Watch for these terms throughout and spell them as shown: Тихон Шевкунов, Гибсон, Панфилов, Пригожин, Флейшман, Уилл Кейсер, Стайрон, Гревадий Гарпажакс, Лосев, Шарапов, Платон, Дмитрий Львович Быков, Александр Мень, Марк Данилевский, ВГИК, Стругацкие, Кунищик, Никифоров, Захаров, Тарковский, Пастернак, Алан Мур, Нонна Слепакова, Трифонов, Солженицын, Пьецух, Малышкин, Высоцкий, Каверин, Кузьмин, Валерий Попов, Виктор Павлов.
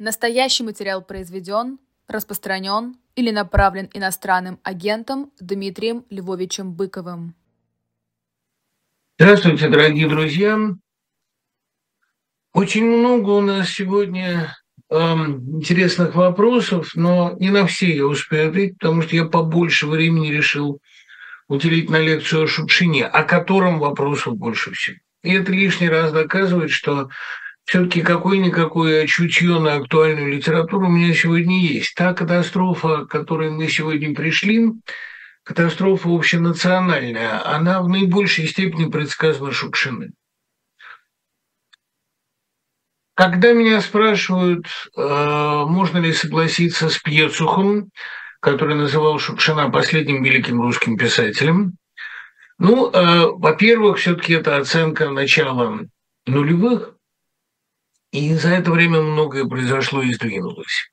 Настоящий материал произведен, распространен или направлен иностранным агентом Дмитрием Львовичем Быковым. Здравствуйте, дорогие друзья! Очень много у нас сегодня интересных вопросов, но не на все я успею ответить, потому что я побольше времени решил уделить на лекцию о Шукшине, о котором вопросов больше всего. И это лишний раз доказывает, что все-таки какое-никакое чутье на актуальную литературу у меня сегодня есть. Та катастрофа, к которой мы сегодня пришли, катастрофа общенациональная, она в наибольшей степени предсказана Шукшиным. Когда меня спрашивают, можно ли согласиться с Пьецухом, который называл Шукшина последним великим русским писателем, во-первых, все-таки это оценка начала нулевых, и за это время многое произошло и сдвинулось.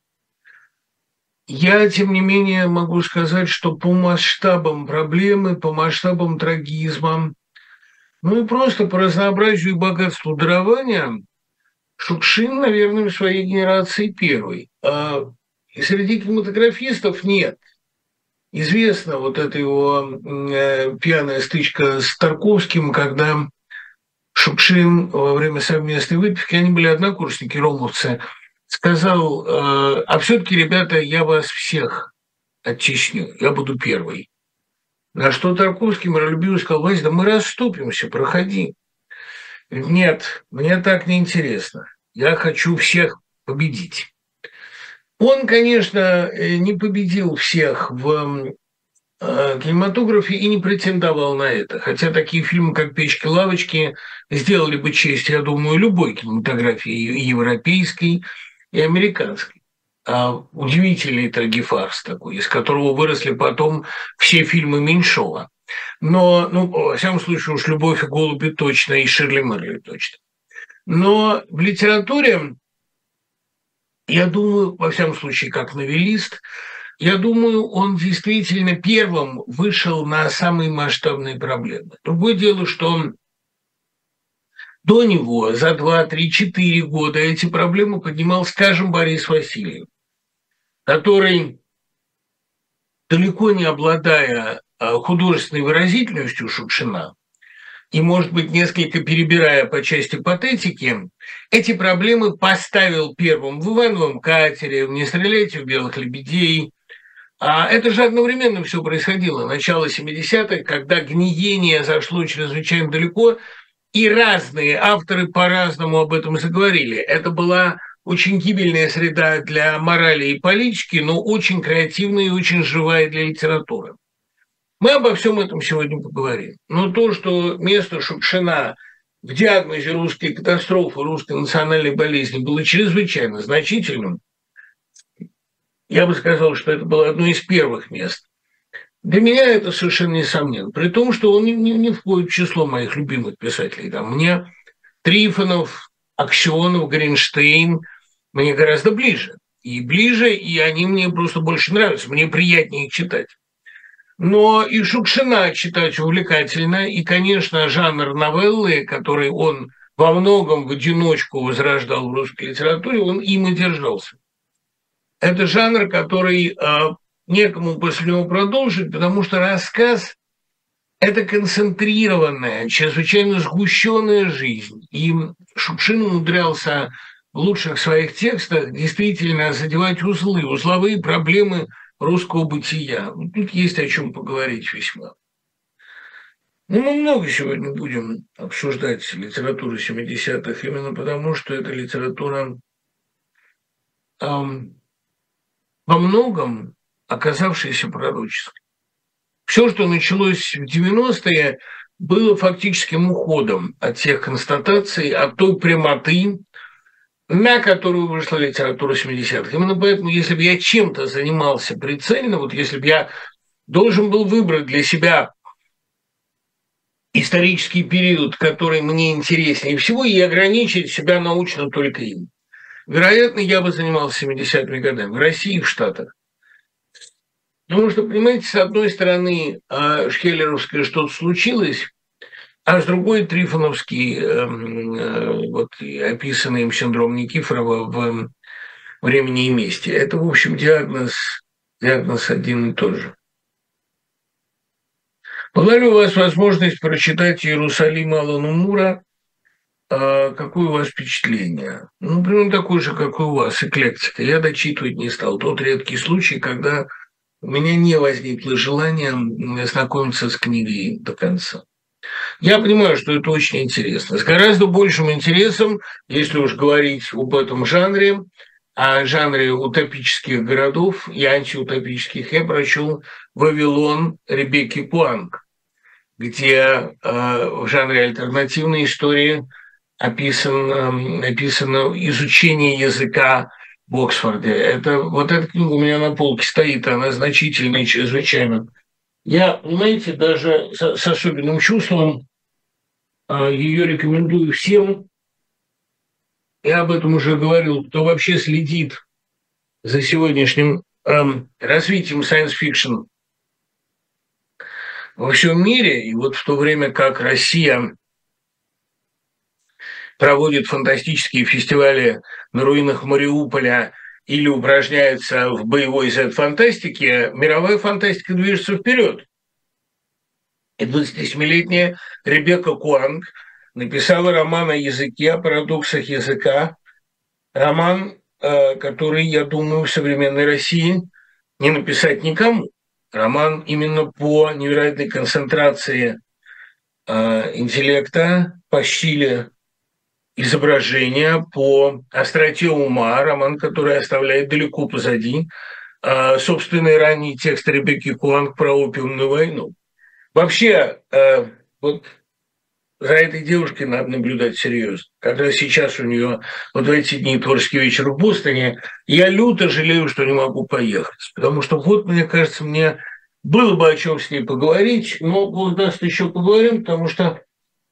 Я, тем не менее, могу сказать, что по масштабам проблемы, по масштабам трагизма, и просто по разнообразию и богатству дарования Шукшин, наверное, в своей генерации первый. А среди кинематографистов нет. Известна вот эта его пьяная стычка с Тарковским, когда Шукшин во время совместной выпивки, они были однокурсники, ромовцы, сказал: а все-таки, ребята, я вас всех оттесню, я буду первый. На что Тарковский миролюбиво сказал: Вась, да мы расступимся, проходи. Нет, мне так неинтересно, я хочу всех победить. Он, конечно, не победил всех в кинематографе и не претендовал на это. Хотя такие фильмы, как «Печки-лавочки», сделали бы честь, я думаю, любой кинематографии, и европейской, и американской. Удивительный трагефарс такой, из которого выросли потом все фильмы Меньшова. Но, во всяком случае, уж «Любовь и голуби» точно, и «Ширли Мырли» точно. Но в литературе, я думаю, во всяком случае, как новеллист, я думаю, он действительно первым вышел на самые масштабные проблемы. Другое дело, что он до него за 2, 3, 4 года эти проблемы поднимал, скажем, Борис Васильев, который, далеко не обладая художественной выразительностью Шукшина и, может быть, несколько перебирая по части патетики, эти проблемы поставил первым в «Ивановом катере», в «Не стреляйте в белых лебедей». А это же одновременно все происходило. Начало 70-х, когда гниение зашло чрезвычайно далеко, и разные авторы по-разному об этом заговорили. Это была очень гибельная среда для морали и политики, но очень креативная и очень живая для литературы. Мы обо всем этом сегодня поговорим. Но то, что место Шукшина в диагнозе русской катастрофы, русской национальной болезни было чрезвычайно значительным, я бы сказал, что это было одно из первых мест. Для меня это совершенно несомненно. При том, что он не входит в число моих любимых писателей. Мне Трифонов, Аксёнов, Гринштейн мне гораздо ближе. И ближе, и они мне просто больше нравятся. Мне приятнее их читать. Но и Шукшина читать увлекательно. И, конечно, жанр новеллы, который он во многом в одиночку возрождал в русской литературе, он им и держался. Это жанр, который некому после него продолжить, потому что рассказ – это концентрированная, чрезвычайно сгущенная жизнь. И Шукшин умудрялся в лучших своих текстах действительно задевать узлы, узловые проблемы русского бытия. Тут есть о чем поговорить весьма. Мы много сегодня будем обсуждать литературу 70-х, именно потому что эта литература во многом оказавшейся пророческой. Все, что началось в 90-е, было фактическим уходом от тех констатаций, от той прямоты, на которую вышла литература 70-х. Именно поэтому, если бы я чем-то занимался прицельно, если бы я должен был выбрать для себя исторический период, который мне интереснее всего, и ограничить себя научно только им, вероятно, я бы занимался 70-ми годами в России и в Штатах. Потому что, понимаете, с одной стороны, шхеллеровское что-то случилось, а с другой Трифоновский, описанный им синдром Никифорова в времени и месте. Это, в общем, диагноз один и тот же. Была ли у вас возможность прочитать «Иерусалим» Алана Мура? Какое у вас впечатление? Ну, примерно такое же, как и у вас, эклектика. Я дочитывать не стал. Тот редкий случай, когда у меня не возникло желания ознакомиться с книгой до конца. Я понимаю, что это очень интересно. С гораздо большим интересом, если уж говорить об этом жанре, о жанре утопических городов и антиутопических, я прочел «Вавилон» Ребекки Куанг, где в жанре альтернативной истории описано изучение языка в Оксфорде. Вот эта книга у меня на полке стоит, она значительная, чрезвычайно. Я, понимаете, даже с особенным чувством ее рекомендую всем. Я об этом уже говорил, кто вообще следит за сегодняшним развитием science-fiction во всем мире. И вот в то время, как Россия проводит фантастические фестивали на руинах Мариуполя или упражняется в боевой Z-фантастике, мировая фантастика движется вперед. И 27-летняя Ребекка Куанг написала роман о языке, о парадоксах языка. Роман, который, я думаю, в современной России не написать никому. Роман именно по невероятной концентрации интеллекта, по силе изображения, по остроте ума. Роман, который оставляет далеко позади собственный ранний текст Ребекки Куанг про опиумную войну. Вообще, вот... За этой девушкой надо наблюдать серьезно. Когда сейчас у нее вот в эти дни творческий вечер в Бостоне, я люто жалею, что не могу поехать. Потому что вот, мне кажется, мне было бы о чем с ней поговорить, но Бог даст, еще поговорим, потому что,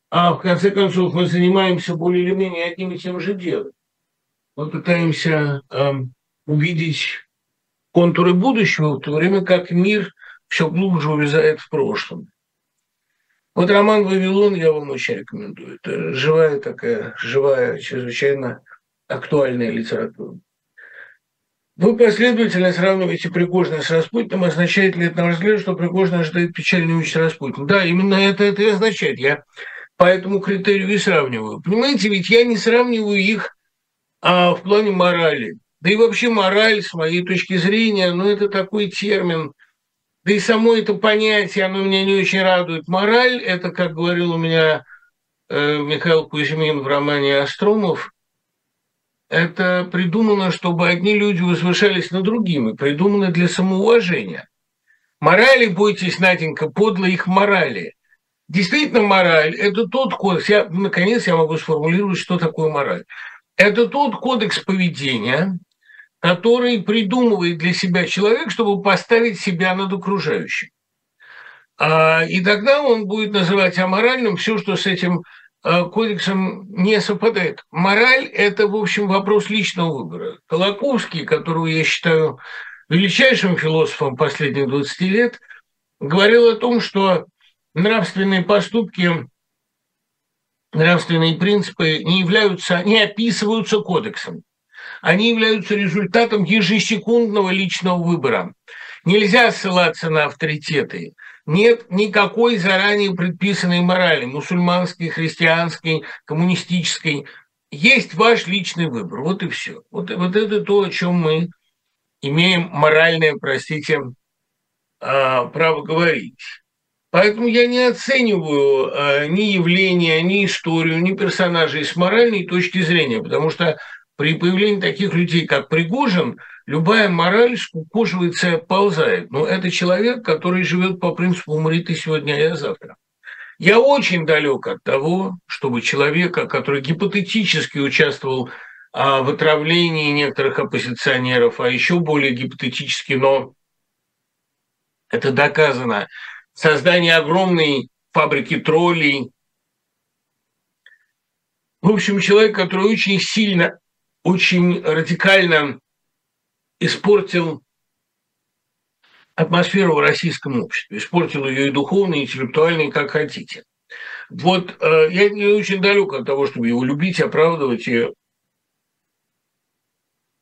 в конце концов, мы занимаемся более или менее одним и тем же делом. Мы пытаемся увидеть контуры будущего, в то время как мир все глубже увязает в прошлом. Вот роман «Вавилон» я вам очень рекомендую. Это живая такая, чрезвычайно актуальная литература. Вы последовательно сравниваете Пригожина с Распутиным. Означает ли это, на ваш взгляд, что Пригожин ожидает печальную участь Распутина? Да, именно это и означает. Я по этому критерию и сравниваю. Понимаете, ведь я не сравниваю их в плане морали. Да и вообще мораль, с моей точки зрения, ну это такой термин. Да и само это понятие, оно меня не очень радует. Мораль – это, как говорил у меня Михаил Кузьмин в романе «Остромов», это придумано, чтобы одни люди возвышались над другими, придумано для самоуважения. Морали, бойтесь, Наденька, подло их морали. Действительно, мораль – это тот кодекс, наконец я могу сформулировать, что такое мораль. Это тот кодекс поведения, который придумывает для себя человек, чтобы поставить себя над окружающим. И тогда он будет называть аморальным все, что с этим кодексом не совпадает. Мораль – это, в общем, вопрос личного выбора. Колоковский, которого я считаю величайшим философом последних 20 лет, говорил о том, что нравственные поступки, нравственные принципы не описываются кодексом. Они являются результатом ежесекундного личного выбора. Нельзя ссылаться на авторитеты. Нет никакой заранее предписанной морали, мусульманской, христианской, коммунистической. Есть ваш личный выбор. Вот и все. Вот это то, о чем мы имеем моральное, простите, право говорить. Поэтому я не оцениваю ни явления, ни историю, ни персонажей с моральной точки зрения, потому что при появлении таких людей, как Пригожин, любая мораль скукоживается и отползает. Но это человек, который живет по принципу «умри ты сегодня, а я завтра». Я очень далек от того, чтобы человека, который гипотетически участвовал в отравлении некоторых оппозиционеров, а еще более гипотетически, но это доказано, создание огромной фабрики троллей. В общем, человек, который очень сильно... очень радикально испортил атмосферу в российском обществе, испортил ее и духовно, и интеллектуально, и как хотите. Вот я не очень далек от того, чтобы его любить, оправдывать и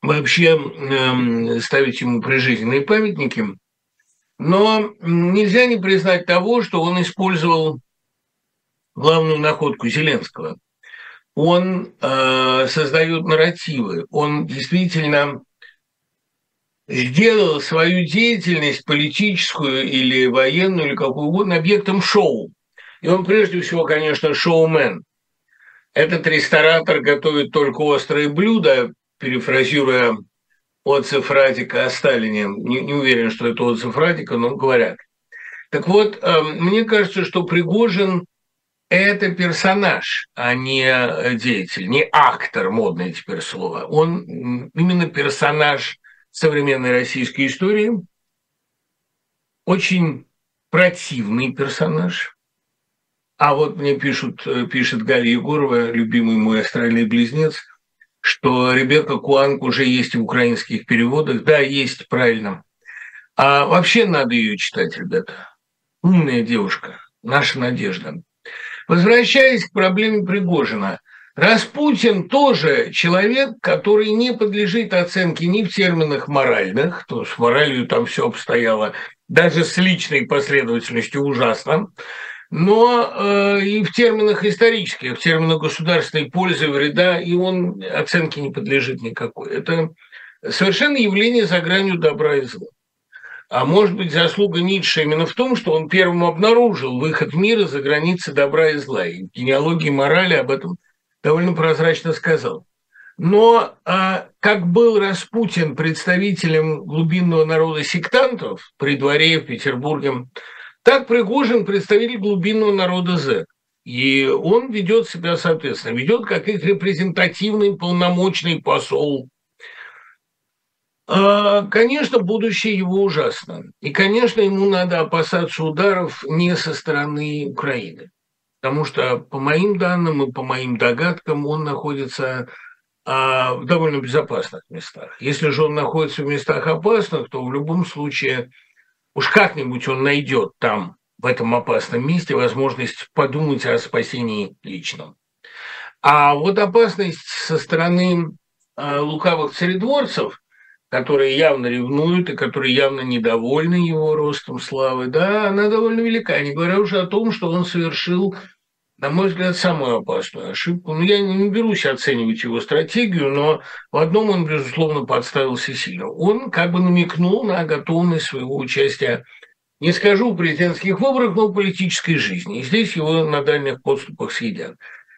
вообще ставить ему прижизненные памятники. Но нельзя не признать того, что он использовал главную находку Зеленского. Он создает нарративы, он действительно сделал свою деятельность политическую или военную, или какую угодно, объектом шоу. И он прежде всего, конечно, шоумен. Этот ресторатор готовит только острые блюда, перефразируя отзыв Радика о Сталине. Не уверен, что это отзыв Радика, но говорят. Так вот, мне кажется, что Пригожин – это персонаж, а не деятель, не актор, модное теперь слово. Он именно персонаж современной российской истории, очень противный персонаж. А вот мне пишет Галя Егорова, любимый мой астральный близнец, что Ребекка Куанг уже есть в украинских переводах. Да, есть, правильно. А вообще надо ее читать, ребята. Умная девушка, наша надежда. Возвращаясь к проблеме Пригожина. Распутин тоже человек, который не подлежит оценке ни в терминах моральных, то с моралью там все обстояло, даже с личной последовательностью ужасно, но и в терминах исторических, в терминах государственной пользы, вреда, и он оценке не подлежит никакой. Это совершенно явление за гранью добра и зла. А может быть, заслуга Ницше именно в том, что он первым обнаружил выход мира за границы добра и зла. И в генеалогии морали об этом довольно прозрачно сказал. Но как был Распутин представителем глубинного народа сектантов при дворе в Петербурге, так Пригожин представитель глубинного народа З. И он ведет себя, соответственно, ведет как их репрезентативный полномочный посол. Конечно, будущее его ужасно. И, конечно, ему надо опасаться ударов не со стороны Украины. Потому что, по моим данным и по моим догадкам, он находится в довольно безопасных местах. Если же он находится в местах опасных, то в любом случае уж как-нибудь он найдет там, в этом опасном месте, возможность подумать о спасении личном. А вот опасность со стороны лукавых царедворцев, которые явно ревнуют и которые явно недовольны его ростом славы, да, она довольно велика, не говоря уже о том, что он совершил, на мой взгляд, самую опасную ошибку. Ну, я не берусь оценивать его стратегию, но в одном он, безусловно, подставился сильно. Он как бы намекнул на готовность своего участия, не скажу в президентских выборах, но в политической жизни. И здесь его на дальних подступах съедят.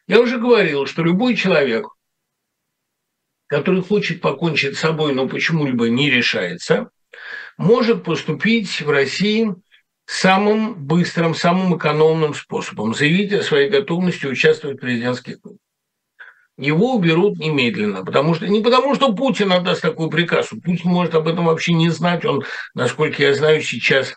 Я уже говорил, что любой человек, который хочет покончить с собой, но почему-либо не решается, может поступить в России самым быстрым, самым экономным способом – заявить о своей готовности участвовать в президентских выборах. Его уберут немедленно, потому что, не потому что Путин отдаст такой приказ, Путин может об этом вообще не знать, он, насколько я знаю, сейчас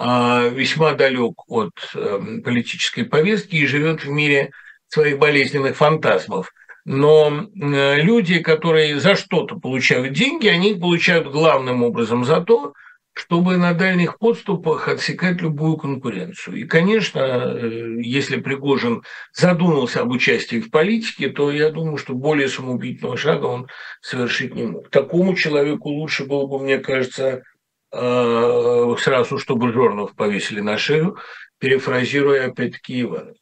весьма далек от политической повестки и живет в мире своих болезненных фантазмов. Но люди, которые за что-то получают деньги, они их получают главным образом за то, чтобы на дальних подступах отсекать любую конкуренцию. И, конечно, если Пригожин задумался об участии в политике, то я думаю, что более самоубийного шага он совершить не мог. Такому человеку лучше было бы, мне кажется, сразу, чтобы Жорнов повесили на шею, перефразируя опять-таки Ивана.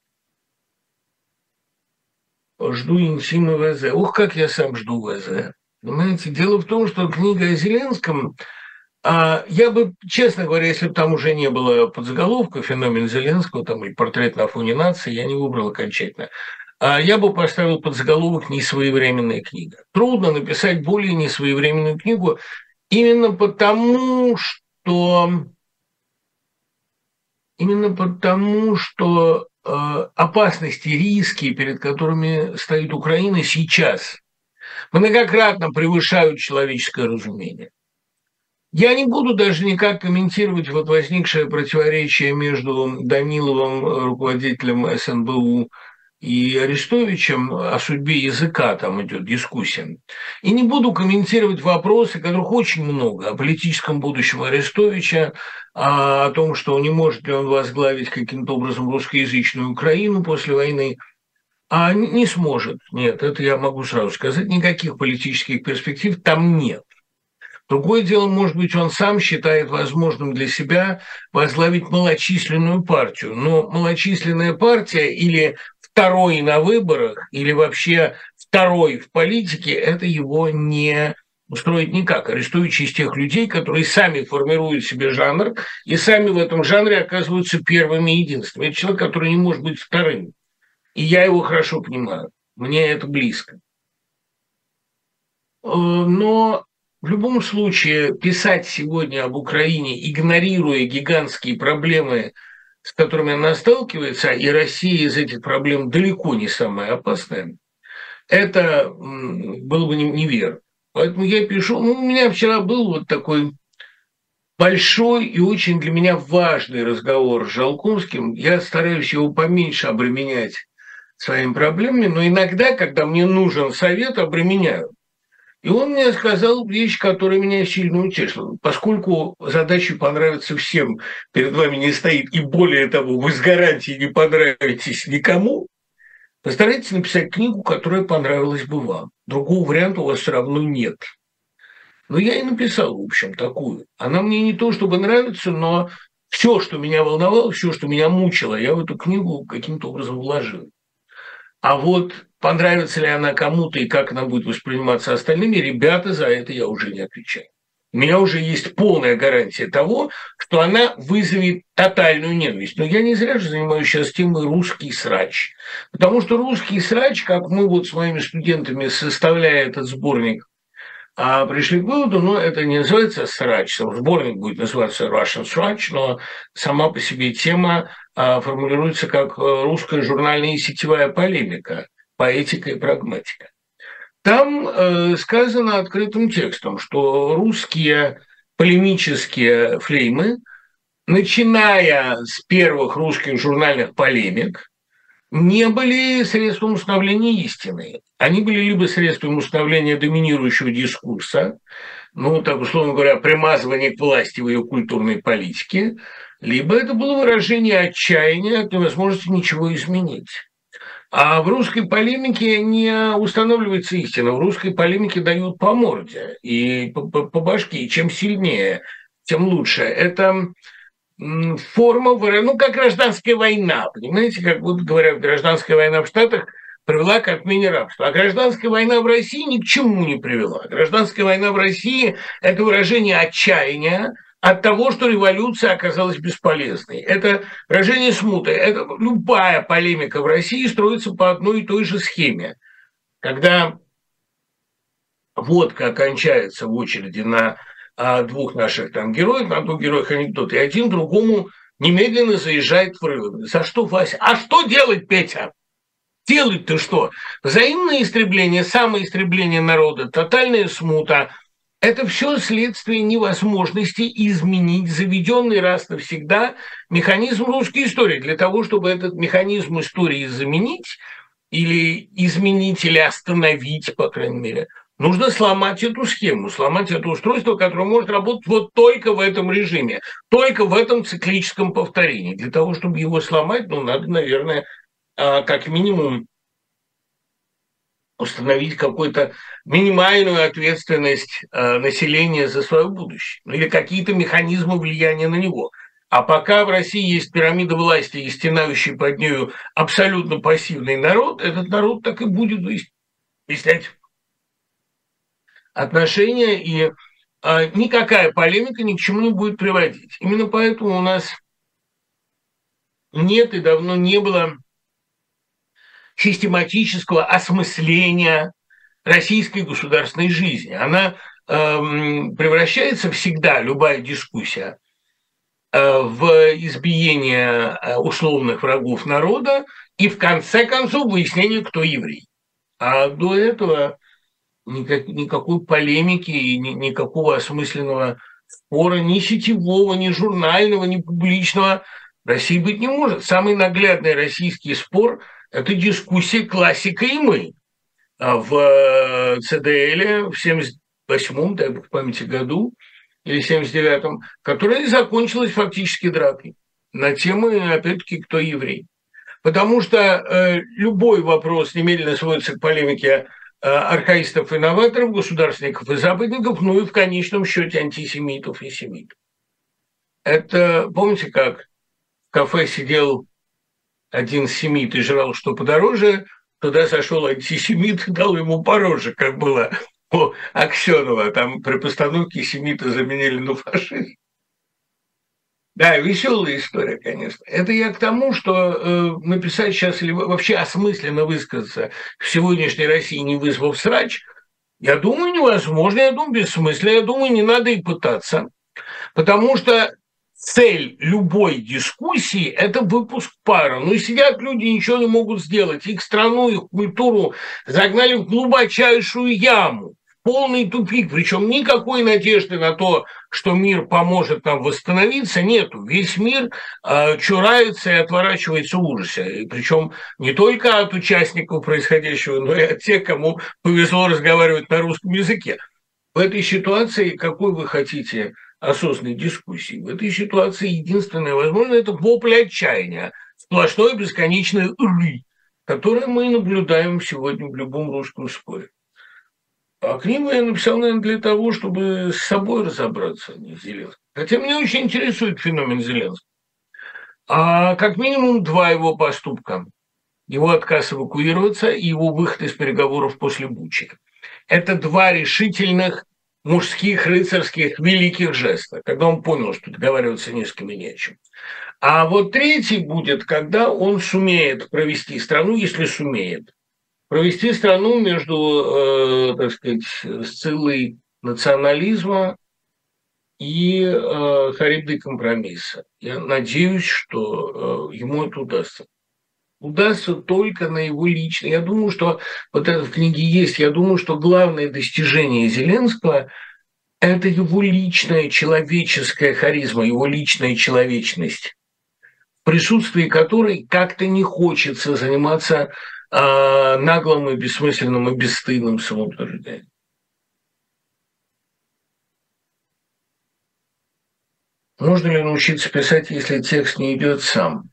Жду интимы ВЗ. Ух, как я сам жду ВЗ. Понимаете, дело в том, что книга о Зеленском, я бы, честно говоря, если бы там уже не было подзаголовка «Феномен Зеленского» там, или «Портрет на фоне нации», я не выбрал окончательно, я бы поставил подзаголовок «Несвоевременная книга». Трудно написать более несвоевременную книгу именно потому, что опасности, риски, перед которыми стоит Украина сейчас, многократно превышают человеческое разумение. Я не буду даже никак комментировать вот возникшее противоречие между Даниловым, руководителем СНБУ, и Арестовичем, о судьбе языка там идет дискуссия. И не буду комментировать вопросы, которых очень много, о политическом будущем Арестовича, о том, что не может ли он возглавить каким-то образом русскоязычную Украину после войны, А не сможет. Нет, это я могу сразу сказать. Никаких политических перспектив там нет. Другое дело, может быть, он сам считает возможным для себя возглавить малочисленную партию. Но малочисленная партия или второй на выборах, или вообще второй в политике, это его не устроит никак. Арестович из тех людей, которые сами формируют себе жанр и сами в этом жанре оказываются первыми и единственными. Это человек, который не может быть вторым. И я его хорошо понимаю. Мне это близко. Но в любом случае писать сегодня об Украине, игнорируя гигантские проблемы, с которыми она сталкивается, и Россия из этих проблем далеко не самая опасная, это было бы неверно. Поэтому я пишу... у меня вчера был вот такой большой и очень для меня важный разговор с Жалкунским. Я стараюсь его поменьше обременять своими проблемами, но иногда, когда мне нужен совет, обременяю. И он мне сказал вещь, которая меня сильно утешила. Поскольку задача понравится всем, перед вами не стоит, и более того, вы с гарантией не понравитесь никому, постарайтесь написать книгу, которая понравилась бы вам. Другого варианта у вас все равно нет. Но я и написал, в общем, такую. Она мне не то чтобы нравится, но все, что меня волновало, все, что меня мучило, я в эту книгу каким-то образом вложил. А вот понравится ли она кому-то и как она будет восприниматься остальными, ребята, за это я уже не отвечаю. У меня уже есть полная гарантия того, что она вызовет тотальную ненависть. Но я не зря же занимаюсь сейчас темой «русский срач». Потому что «русский срач», как мы вот с моими студентами, составляя этот сборник, пришли к выводу, но это не называется срач, сборник будет называться Russian Sraч, но сама по себе тема формулируется как русская журнальная и сетевая полемика, поэтика и прагматика. Там сказано открытым текстом, что русские полемические флеймы, начиная с первых русских журнальных полемик, не были средством установления истины. Они были либо средством установления доминирующего дискурса, ну, так условно говоря, примазывания к власти в ее культурной политике, либо это было выражение отчаяния от невозможности ничего изменить. А в русской полемике не устанавливается истина, в русской полемике дают по морде и по башке, и чем сильнее, тем лучше. Это форма, ну, как гражданская война, понимаете, как вот говорят, гражданская война в Штатах привела к отмене рабства. А гражданская война в России ни к чему не привела. Гражданская война в России – это выражение отчаяния от того, что революция оказалась бесполезной. Это выражение смуты. Это любая полемика в России строится по одной и той же схеме. Когда водка кончается в очереди на двух наших там героев, на двух героях анекдот, и один другому немедленно заезжает в рыло. За что, Вася? А что делать, Петя? Делать-то что? Взаимное истребление, самоистребление народа, тотальная смута – это все следствие невозможности изменить заведенный раз навсегда механизм русской истории. Для того, чтобы этот механизм истории заменить, или изменить, или остановить, по крайней мере, нужно сломать эту схему, сломать это устройство, которое может работать вот только в этом режиме, только в этом циклическом повторении. Для того, чтобы его сломать, ну, надо, наверное, как минимум установить какую-то минимальную ответственность населения за свое будущее, или какие-то механизмы влияния на него. А пока в России есть пирамида власти и стенающий под нею абсолютно пассивный народ, этот народ так и будет выяснять отношения, и никакая полемика ни к чему не будет приводить. Именно поэтому у нас нет и давно не было систематического осмысления российской государственной жизни. Она превращается всегда, любая дискуссия, в избиение условных врагов народа и, в конце концов, выяснение, кто еврей. А до этого никакой полемики и никакого осмысленного спора, ни сетевого, ни журнального, ни публичного, России быть не может. Самый наглядный российский спор – это дискуссия «Классика и мы» в ЦДЛе в 1978-м, дай бог памяти, году, или 1979-м, которая закончилась фактически дракой на тему, опять-таки, кто еврей. Потому что любой вопрос немедленно сводится к полемике архаистов и новаторов, государственников и западников, ну и в конечном счете антисемитов и семитов. Это, помните, как в кафе сидел один семит и жрал что подороже, туда зашел антисемит и дал ему пороже, как было у Аксёнова. Там при постановке семита заменили на фашист. Да, веселая история, конечно. Это я к тому, что написать сейчас или вообще осмысленно высказаться в сегодняшней России, не вызвав срач, я думаю, невозможно, я думаю, бессмысленно, я думаю, не надо и пытаться. Потому что цель любой дискуссии – это выпуск пара. Ну и сидят люди, ничего не могут сделать. Их страну, их культуру загнали в глубочайшую яму. Полный тупик, причем никакой надежды на то, что мир поможет нам восстановиться, нету. Весь мир чурается и отворачивается в ужасе. Причем не только от участников происходящего, но и от тех, кому повезло разговаривать на русском языке. В этой ситуации, какой вы хотите осознанной дискуссии, в этой ситуации единственное возможное – это вопль отчаяния, сплошное бесконечное «ры», которое мы наблюдаем сегодня в любом русском споре. А книгу я написал, наверное, для того, чтобы с собой разобраться, а не с Зеленским. Хотя меня очень интересует феномен Зеленского. А как минимум два его поступка. Его отказ эвакуироваться и его выход из переговоров после Бучи. Это два решительных мужских, рыцарских, великих жеста, когда он понял, что договариваться ни с кем и не о чем. А вот третий будет, когда он сумеет провести страну, если сумеет, провести страну между, так сказать, сциллой национализма и харибдой компромисса. Я надеюсь, что ему это удастся. Удастся только на его личное. Я думаю, что вот это в книге есть. Я думаю, что главное достижение Зеленского – это его личная человеческая харизма, его личная человечность, в присутствии которой как-то не хочется заниматься наглым и бессмысленным и бесстыдным самоутверждением. Можно ли научиться писать, если текст не идет сам?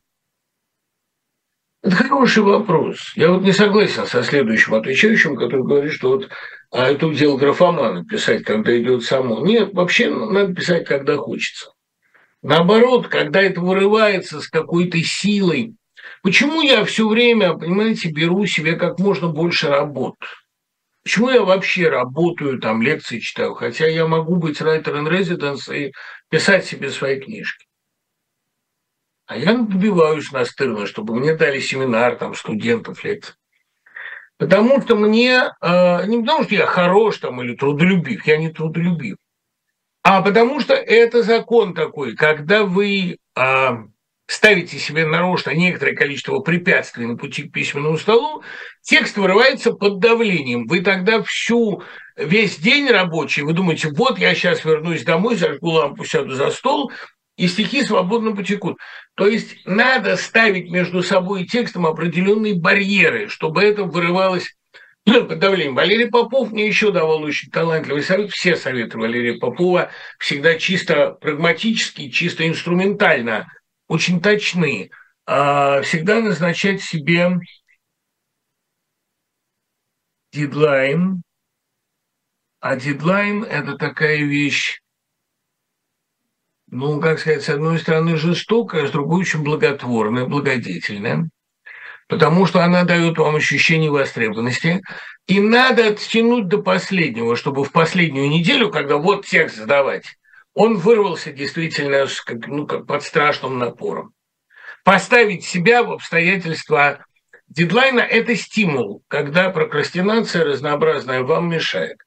Это хороший вопрос. Я вот не согласен со следующим отвечающим, который говорит, что вот это удел графомана писать, когда идет само. Нет, вообще надо писать, когда хочется. Наоборот, когда это вырывается с какой-то силой. Почему я все время, понимаете, беру себе как можно больше работ? Почему я вообще работаю, там лекции читаю? Хотя я могу быть writer-in-residence и писать себе свои книжки. А я добиваюсь настырно, чтобы мне дали семинар, там, студентов, лекций. Потому что мне, не потому что я хорош там или трудолюбив, я не трудолюбив, а потому что это закон такой, когда вы ставите себе нарочно некоторое количество препятствий на пути к письменному столу, текст вырывается под давлением. Вы тогда весь день рабочий, вы думаете, вот я сейчас вернусь домой, зажгу лампу, сяду за стол, и стихи свободно потекут. То есть надо ставить между собой и текстом определенные барьеры, чтобы это вырывалось под давлением. Валерий Попов мне еще давал очень талантливый совет. Все советы Валерия Попова всегда чисто прагматически, чисто инструментально очень точны, всегда назначать себе дедлайн. А дедлайн – это такая вещь, ну, как сказать, с одной стороны жестокая, а с другой очень благотворная, благодетельная, потому что она дает вам ощущение востребованности. И надо оттянуть до последнего, чтобы в последнюю неделю, когда вот текст сдавать, он вырвался действительно как под страшным напором. Поставить себя в обстоятельства дедлайна – это стимул, когда прокрастинация разнообразная вам мешает.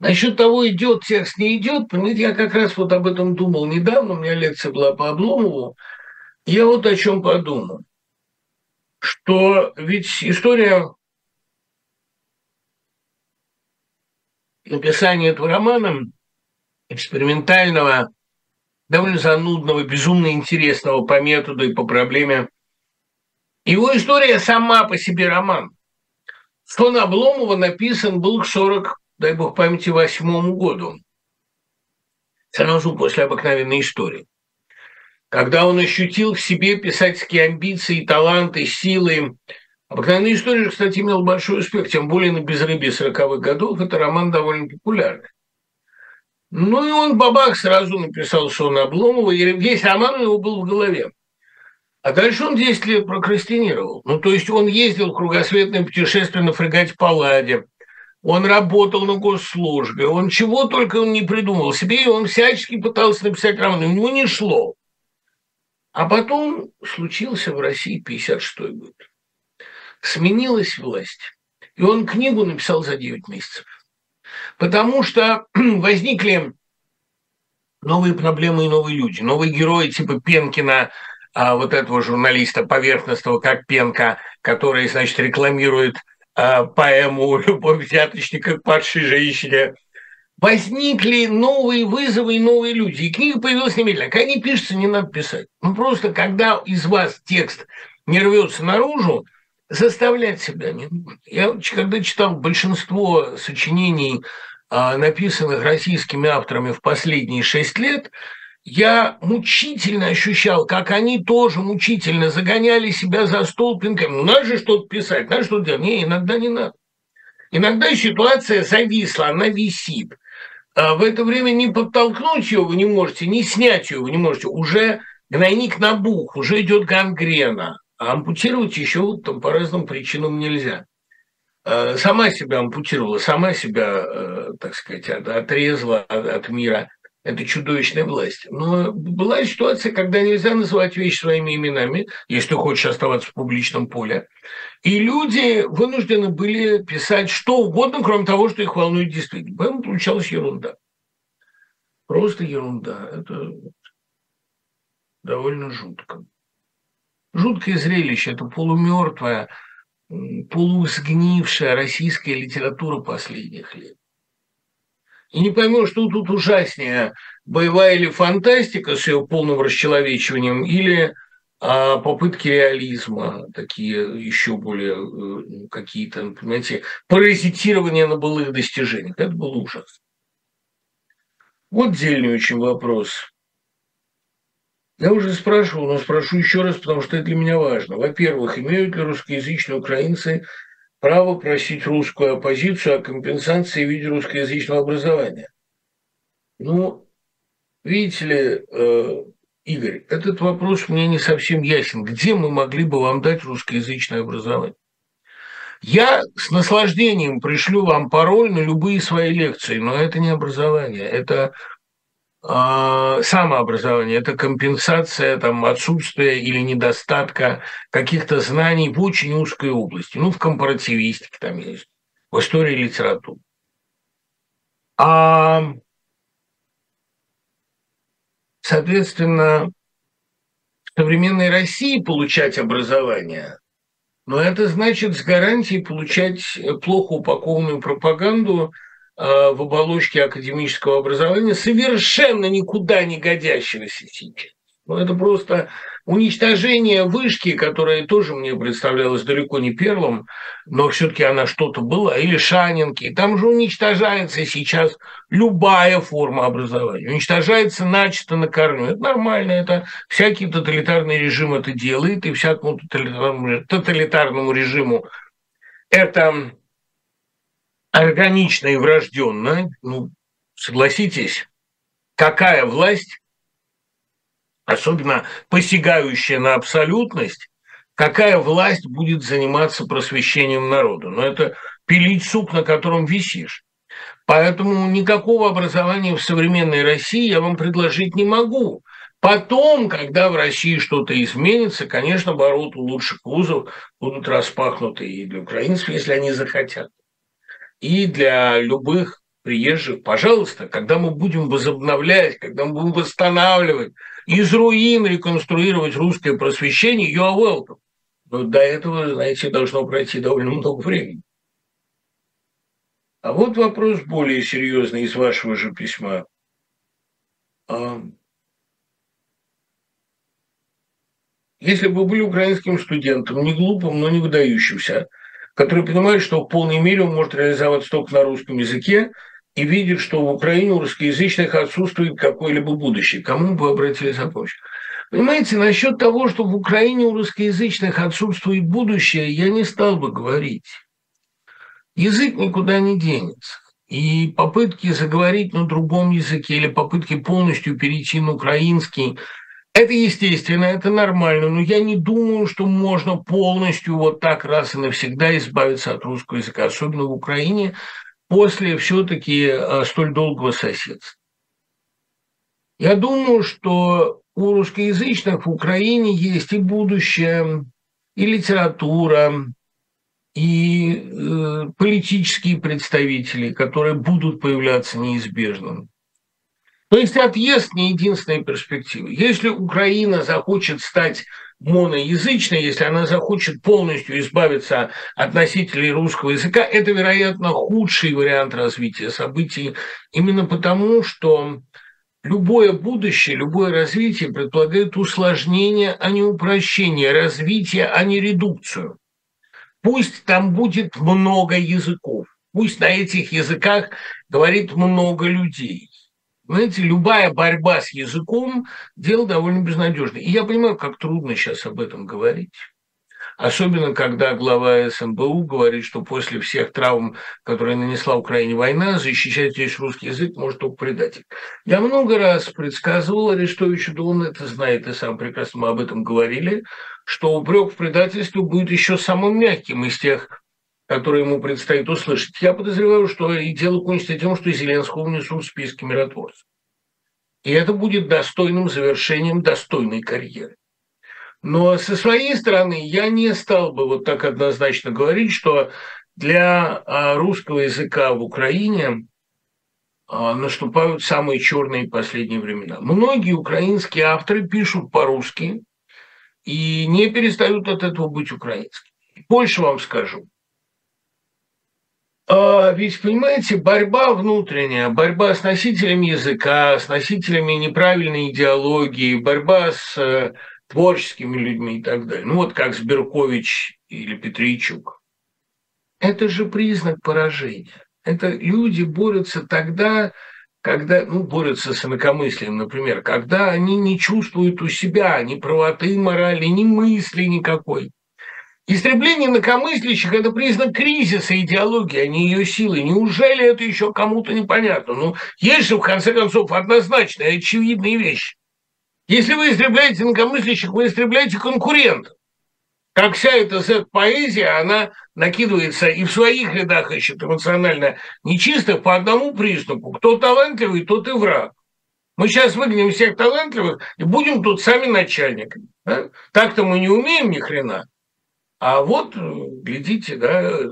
Насчет того, идет текст, не идет, понимаете, я как раз вот об этом думал недавно, у меня лекция была по Обломову, я вот о чем подумал, что ведь история написание этого романа, экспериментального, довольно занудного, безумно интересного по методу и по проблеме. Его история сама по себе роман. Стон Обломова написан был к 40, дай бог памяти, 1948 году, сразу после обыкновенной истории. когда он ощутил в себе писательские амбиции, таланты, силы. «Обыкновенная история», кстати, имела большой успех, тем более на безрыбье 40-х годов. Это роман довольно популярный. Ну и он бабах сразу написал, что он Обломова, и весь роман у него был в голове. А дальше он 10 лет прокрастинировал. Ну, то есть он ездил в кругосветное путешествие на фрегате «Палладе», он работал на госслужбе, он чего только он не придумал себе, и он всячески пытался написать роман, у него не шло. А потом случился в России 56-й год. Сменилась власть, и он книгу написал за 9 месяцев. Потому что возникли новые проблемы и новые люди, новые герои типа Пенкина, вот этого журналиста поверхностного, как Пенка, который, значит, рекламирует поэму «Любовь взяточника к падшей женщине». Возникли новые вызовы и новые люди, и книга появилась немедленно. Когда не пишется, не надо писать. Ну, просто когда из вас текст не рвется наружу, заставлять себя не нужно. Я когда читал большинство сочинений, написанных российскими авторами в последние 6 лет, я мучительно ощущал, как они тоже мучительно загоняли себя за стол пинками. Ну, надо же что-то писать, надо что-то делать. Не, иногда не надо. Иногда ситуация зависла, она висит. А в это время не подтолкнуть ее вы не можете, не снять ее вы не можете. Уже гнойник набух, уже идет гангрена. А ампутировать еще там по разным причинам нельзя. Сама себя ампутировала, сама себя, так сказать, отрезала от мира. Это чудовищная власть. Но была ситуация, когда нельзя называть вещи своими именами, если ты хочешь оставаться в публичном поле. И люди вынуждены были писать что угодно, кроме того, что их волнует действительно. Поэтому получалась ерунда. Просто ерунда. Это довольно жутко. Жуткое зрелище – это полумертвая, полусгнившая российская литература последних лет. И не поймешь, что тут ужаснее – боевая или фантастика с ее полным расчеловечиванием, или попытки реализма, такие еще более какие-то, понимаете, паразитирование на былых достижениях. Это было ужасно. Вот дельный очень вопрос. Я уже спрашивал, но спрошу еще раз, потому что это для меня важно. Во-первых, имеют ли русскоязычные украинцы право просить русскую оппозицию о компенсации в виде русскоязычного образования? Ну, видите ли, Игорь, этот вопрос мне не совсем ясен. Где мы могли бы вам дать русскоязычное образование? Я с наслаждением пришлю вам пароль на любые свои лекции, но это не образование, это... самообразование – это компенсация там, отсутствия или недостатка каких-то знаний в очень узкой области. Ну, в компаративистике там есть, в истории литературы. Соответственно, в современной России получать образование, но это значит с гарантией получать плохо упакованную пропаганду в оболочке академического образования, совершенно никуда не годящегося сейчас. Ну, это просто уничтожение вышки, которая тоже мне представлялась далеко не перлом, но все-таки она что-то была, или Шанинки. Там же уничтожается сейчас любая форма образования, уничтожается начисто на корню. Это нормально, это всякий тоталитарный режим это делает, и всякому тоталитарному режиму это... органично и врожденно, ну, согласитесь, какая власть, особенно посягающая на абсолютность, какая власть будет заниматься просвещением народа? Ну, это пилить сук, на котором висишь. Поэтому никакого образования в современной России я вам предложить не могу. Потом, когда в России что-то изменится, конечно, ворота лучших вузов будут распахнуты и для украинцев, если они захотят. И для любых приезжих, пожалуйста, когда мы будем возобновлять, когда мы будем восстанавливать, из руин реконструировать русское просвещение, you are welcome. Но до этого, знаете, должно пройти довольно много времени. А вот вопрос более серьезный из вашего же письма. Если бы вы были украинским студентом, не глупым, но не выдающимся, который понимает, что в полной мере он может реализоваться только на русском языке и видит, что в Украине у русскоязычных отсутствует какое-либо будущее. Кому бы обратились за помощью? Понимаете, насчет того, что в Украине у русскоязычных отсутствует будущее, я не стал бы говорить. Язык никуда не денется. И попытки заговорить на другом языке или попытки полностью перейти на украинский – это естественно, это нормально, но я не думаю, что можно полностью вот так раз и навсегда избавиться от русского языка, особенно в Украине, после все-таки столь долгого соседства. Я думаю, что у русскоязычных в Украине есть и будущее, и литература, и политические представители, которые будут появляться неизбежно. То есть отъезд не единственная перспектива. Если Украина захочет стать моноязычной, если она захочет полностью избавиться от носителей русского языка, это, вероятно, худший вариант развития событий, именно потому, что любое будущее, любое развитие предполагает усложнение, а не упрощение, развитие, а не редукцию. Пусть там будет много языков, пусть на этих языках говорит много людей. Знаете, любая борьба с языком – дело довольно безнадежное. И я понимаю, как трудно сейчас об этом говорить. Особенно, когда глава СМБУ говорит, что после всех травм, которые нанесла Украине война, защищать здесь русский язык может только предатель. Я много раз предсказывал Арестовичу, да он это знает, и сам прекрасно, мы об этом говорили, что упрек в предательстве будет еще самым мягким из тех, которые ему предстоит услышать. Я подозреваю, что и дело кончится тем, что Зеленского внесут в списки миротворцев. И это будет достойным завершением достойной карьеры. Но со своей стороны я не стал бы вот так однозначно говорить, что для русского языка в Украине наступают самые черные последние времена. Многие украинские авторы пишут по-русски и не перестают от этого быть украинскими. Больше вам скажу. Ведь, понимаете, борьба внутренняя, борьба с носителями языка, с носителями неправильной идеологии, борьба с творческими людьми и так далее. Ну вот как Сберкович или Петричук. Это же признак поражения. Это люди борются тогда, когда, ну, борются с инакомыслием, например, когда они не чувствуют у себя ни правоты, морали, ни мысли никакой. Истребление инакомыслящих – это признак кризиса идеологии, а не ее силы. Неужели это еще кому-то непонятно? Ну, есть же, в конце концов, однозначные, очевидные вещи. Если вы истребляете инакомыслящих, вы истребляете конкурентов. Как вся эта Z-поэзия, она накидывается и в своих рядах ищет эмоционально нечистых по одному признаку. Кто талантливый, тот и враг. Мы сейчас выгоним всех талантливых и будем тут сами начальниками. Да? Так-то мы не умеем ни хрена. А вот, глядите, да,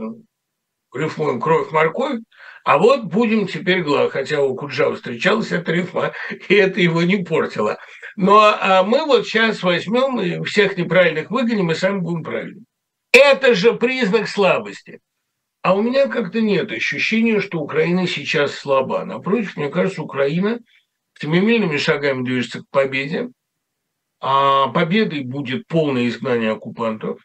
рифмуем кровь-морковь, а вот будем теперь главы. Хотя у Куджава встречалась эта рифма, и это его не портило. Но мы вот сейчас возьмем и всех неправильных выгоним, и сами будем правильными. Это же признак слабости. А у меня как-то нет ощущения, что Украина сейчас слаба. Напротив, мне кажется, Украина семимильными шагами движется к победе. А победой будет полное изгнание оккупантов.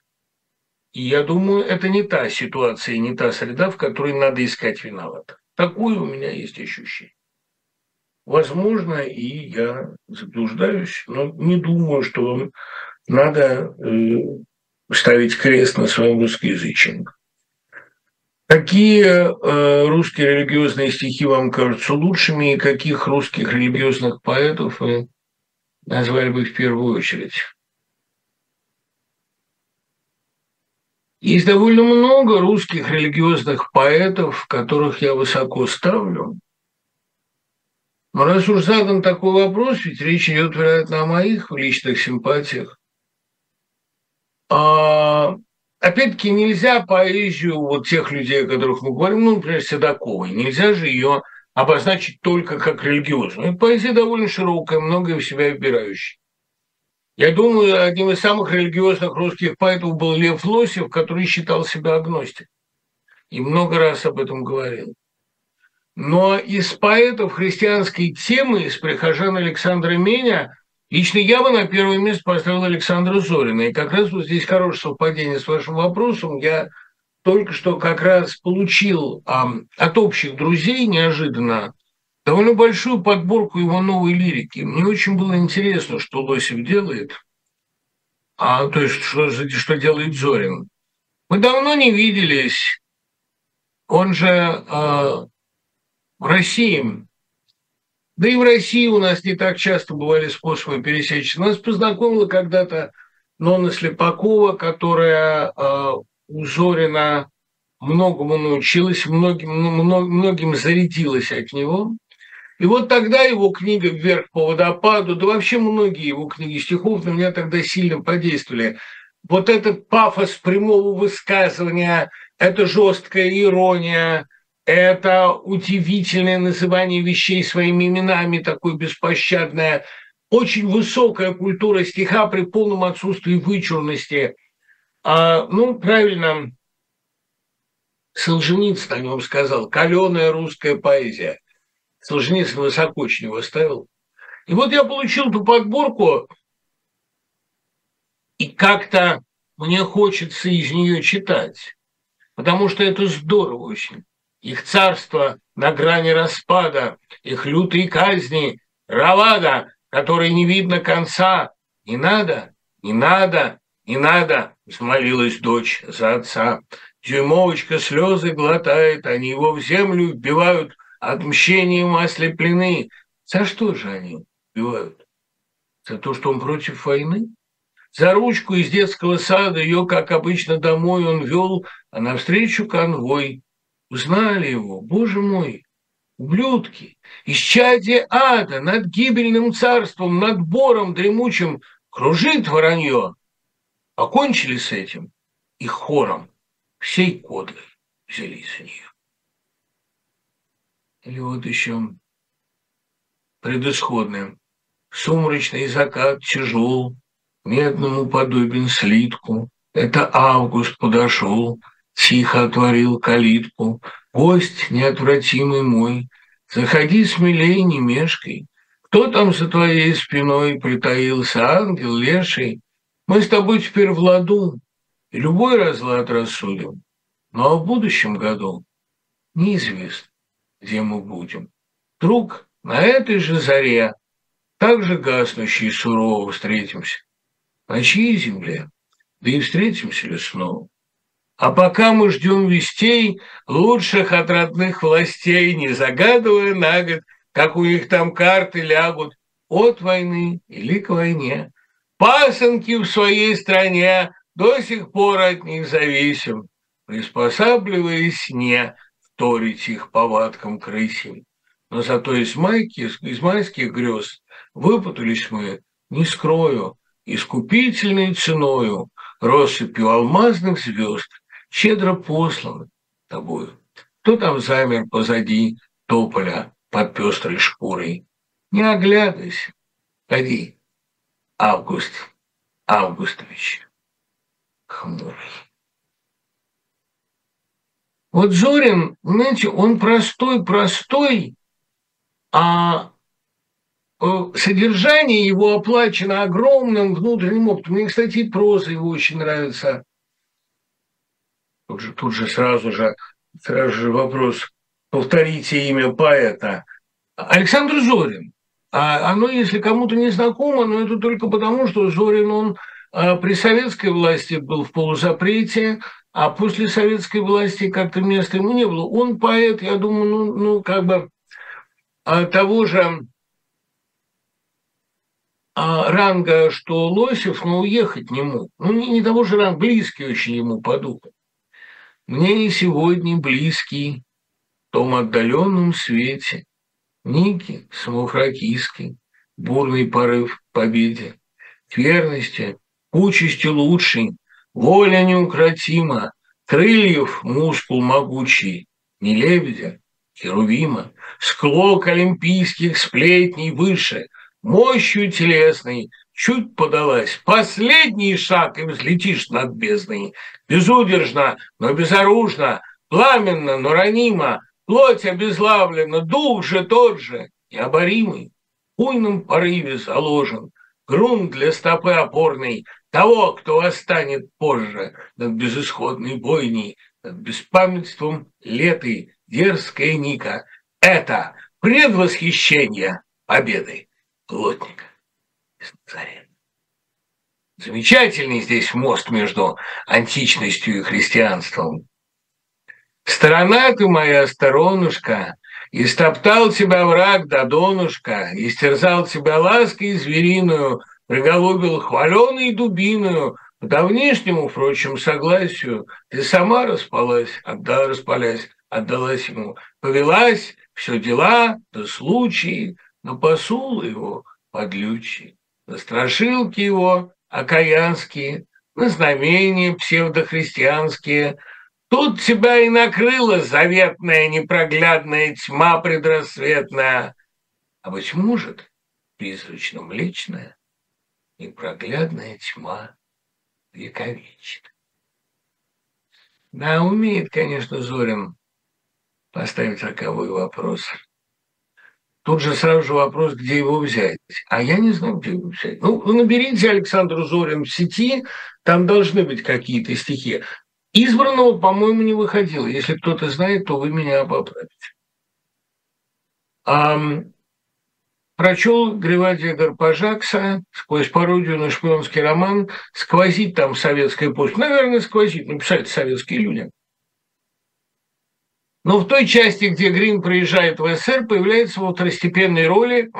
И я думаю, это не та ситуация, не та среда, в которой надо искать виноватых. Такое у меня есть ощущение. Возможно, и я заблуждаюсь, но не думаю, что надо ставить крест на своем русскоязычии. Какие русские религиозные стихи вам кажутся лучшими, и каких русских религиозных поэтов вы назвали бы в первую очередь? Есть довольно много русских религиозных поэтов, которых я высоко ставлю. Но раз уж задан такой вопрос, ведь речь идет, вероятно, о моих личных симпатиях. Опять-таки, нельзя поэзию вот тех людей, о которых мы говорим, ну, например, Седоковой, нельзя же ее обозначить только как религиозную. Поэзия довольно широкая, многое в себя вбирающая. Я думаю, одним из самых религиозных русских поэтов был Лев Лосев, который считал себя агностиком. И много раз об этом говорил. Но из поэтов христианской темы, из прихожан Александра Меня, лично я бы на первое место поставил Александра Зорина. И как раз вот здесь хорошее совпадение с вашим вопросом. Я только что как раз получил от общих друзей неожиданно довольно большую подборку его новой лирики. Мне очень было интересно, что Лосев делает, то есть что делает Зорин. Мы давно не виделись. Он же в России. Да и в России у нас не так часто бывали способы пересечься. Нас познакомила когда-то Нонна Слепакова, которая у Зорина многому научилась, многим зарядилась от него. И вот тогда его книга «Вверх по водопаду», да вообще многие его книги стихов на меня тогда сильно подействовали. Вот этот пафос прямого высказывания, это жесткая ирония, это удивительное называние вещей своими именами, такое беспощадное. Очень высокая культура стиха при полном отсутствии вычурности. Ну, правильно, Солженицын о нем сказал, «калёная русская поэзия». Солженицын высоко очень его ставил. И вот я получил эту подборку, и как-то мне хочется из нее читать, потому что это здорово очень. Их царство на грани распада, их лютые казни, Равада, которой не видно конца. «Не надо, не надо, не надо», – взмолилась дочь за отца. Дюймовочка слезы глотает, они его в землю вбивают, отмщением ослеплены. За что же они убивают? За то, что он против войны? За ручку из детского сада ее, как обычно, домой он вел, а навстречу конвой. Узнали его, боже мой, ублюдки, исчадие ада над гибельным царством, над бором дремучим кружит воронье. Покончили с этим и хором всей кодлой взялись за нее. Или вот еще предысходное. Сумрачный закат тяжел, медному подобен слитку. Это август подошел, тихо отворил калитку. Гость неотвратимый мой, заходи смелей, не мешкай. Кто там за твоей спиной притаился, ангел леший? Мы с тобой теперь в ладу, и любой разлад рассудим. Но в будущем году неизвестно, где мы будем. Вдруг на этой же заре, так же гаснущей сурово, встретимся. На чьей земле? Да и встретимся ли снова? А пока мы ждем вестей лучших от родных властей, не загадывая на год, как у них там карты лягут, от войны или к войне. Пасынки в своей стране до сих пор от них зависим, приспосабливаясь не торить их повадкам крысим. Но зато из майских грез выпутались мы, не скрою, искупительной ценою, россыпью алмазных звезд, щедро посланы тобою. Кто там замер позади тополя под пестрой шкурой? Не оглядывайся, ходи, Август Августович хмурый. Вот Зорин, знаете, он простой, а содержание его оплачено огромным внутренним опытом. Мне, кстати, и проза его очень нравится. Тут же сразу же вопрос, повторите имя поэта. Александр Зорин. Оно, если кому-то не знакомо, но это только потому, что Зорин, он при советской власти был в полузапрете, а после советской власти как-то места ему не было. Он поэт, я думаю, ну как бы того же ранга, что Лосев, но уехать не мог. Ну, не того же ранга, близкий очень ему по духу. Мне и сегодня близкий в том отдаленном свете, Ники самофракийский, бурный порыв к победе, к верности, к участи лучшей, воля неукротима, крыльев мускул могучий, не лебедя, херувима, склок олимпийских сплетней выше, мощью телесной чуть подалась, последний шаг и взлетишь над бездной, безудержно, но безоружно, пламенно, но ранимо, плоть обезглавлена, дух же тот же, необоримый, в буйном порыве заложен, грунт для стопы опорный, того, кто восстанет позже над безысходной бойней, над беспамятством леты, дерзкая Ника. Это предвосхищение победы плотника из Назарена. Замечательный здесь мост между античностью и христианством. «Сторона ты моя, сторонушка, истоптал тебя враг до донышка, истерзал тебя лаской звериную, приголубил хваленой дубиною, по давнишнему, впрочем, согласию, ты сама распалась, отдалась ему, повелась, все дела, да случаи, на посул его подлючий, на страшилки его окаянские, на знамения псевдохристианские, тут тебя и накрыла заветная непроглядная тьма предрассветная, а, быть может, призрачно млечная непроглядная тьма вековечная». Да, умеет, конечно, Зорин поставить роковой вопрос. Тут же сразу же вопрос, где его взять. А я не знаю, где его взять. Ну, наберите Александра Зорина в сети, там должны быть какие-то стихи. «Избранного», по-моему, не выходило. Если кто-то знает, то вы меня поправите. Прочел Гревадия Гарпажакса сквозь пародию на шпионский роман. Сквозит там советская почта. Наверное, сквозит. Написали советские люди. Но в той части, где Грин приезжает в СССР, появляется во второстепенной роли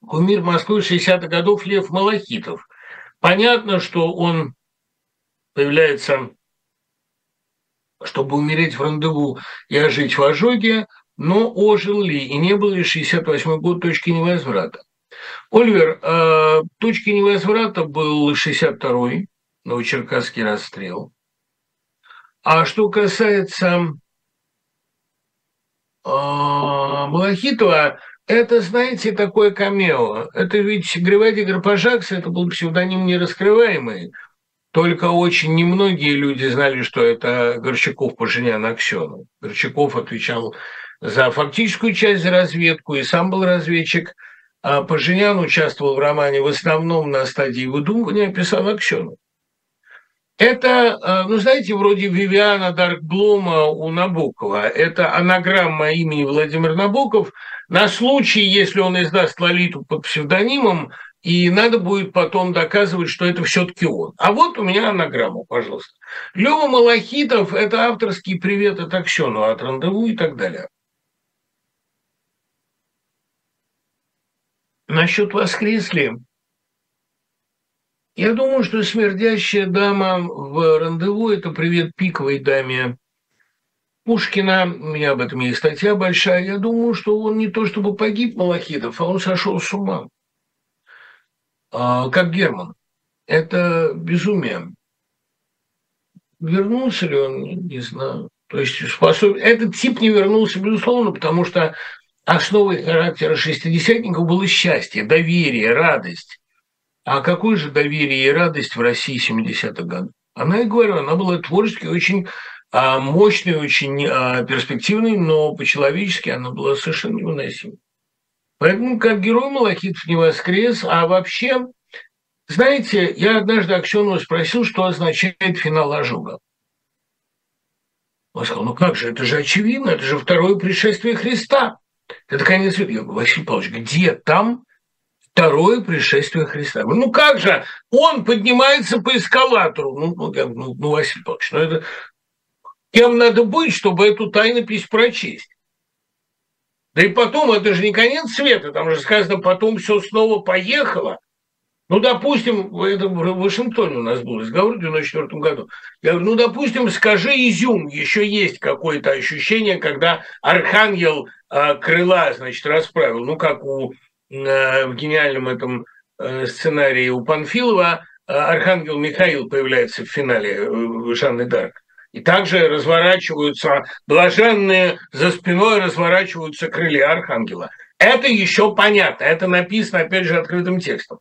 кумир Москвы 60-х годов Лев Малахитов. Понятно, что он появляется, чтобы умереть в рандеву и ожить в ожоге, но ожил ли, и не было ли 68-й год точки невозврата. Оливер, точки невозврата был 62-й, Новочеркасский расстрел. А что касается Малахитова, это, знаете, такое камео. Это ведь Гревадия Гарпажакса, это был псевдоним нераскрываемый. Только очень немногие люди знали, что это Горчаков поженян Аксёнова. Горчаков отвечал за фактическую часть, за разведку, и сам был разведчик. А Поженян участвовал в романе в основном на стадии выдумывания, писал Аксёнов. Это, ну, знаете, вроде Вивиана Даркблома у Набокова. Это анаграмма имени Владимир Набоков на случай, если он издаст «Лолиту» под псевдонимом, и надо будет потом доказывать, что это все-таки он. А вот у меня анаграмма, пожалуйста. Лёва Малахитов – это авторский привет от Аксёнова, от рандеву и так далее. Насчет «Воскресли». Я думаю, что «Смердящая дама» в рандеву – это привет пиковой даме Пушкина. У меня об этом есть статья большая. Я думаю, что он не то чтобы погиб, Малахитов, а он сошел с ума. Как Герман. Это безумие. Вернулся ли он, не знаю. То есть этот тип не вернулся, безусловно, потому что основой характера шестидесятников было счастье, доверие, радость. А какое же доверие и радость в России 70-х годов? Она, я говорю, она была творчески очень мощной, очень перспективной, но по-человечески она была совершенно невыносимой. Поэтому как герой Малахитов не воскрес, а вообще, знаете, я однажды Аксёнова спросил, что означает финал «Ожога». Он сказал, ну как же, это же очевидно, это же второе пришествие Христа. Это конец света. Я говорю, Василий Павлович, где там второе пришествие Христа? Я говорю, ну как же, он поднимается по эскалатору. Ну Василий Павлович, ну это... Кем надо быть, чтобы эту тайнопись прочесть? Да и потом, это же не конец света, там же сказано, потом все снова поехало. Ну, допустим, это в Вашингтоне у нас был разговор в 1994 году. Я говорю, ну, допустим, скажи «Изюм», еще есть какое-то ощущение, когда архангел крыла, значит, расправил. Ну, как в гениальном этом сценарии у Панфилова архангел Михаил появляется в финале «Жанны Дарк». И также разворачиваются блаженные, за спиной разворачиваются крылья архангела. Это еще понятно, это написано, опять же, открытым текстом.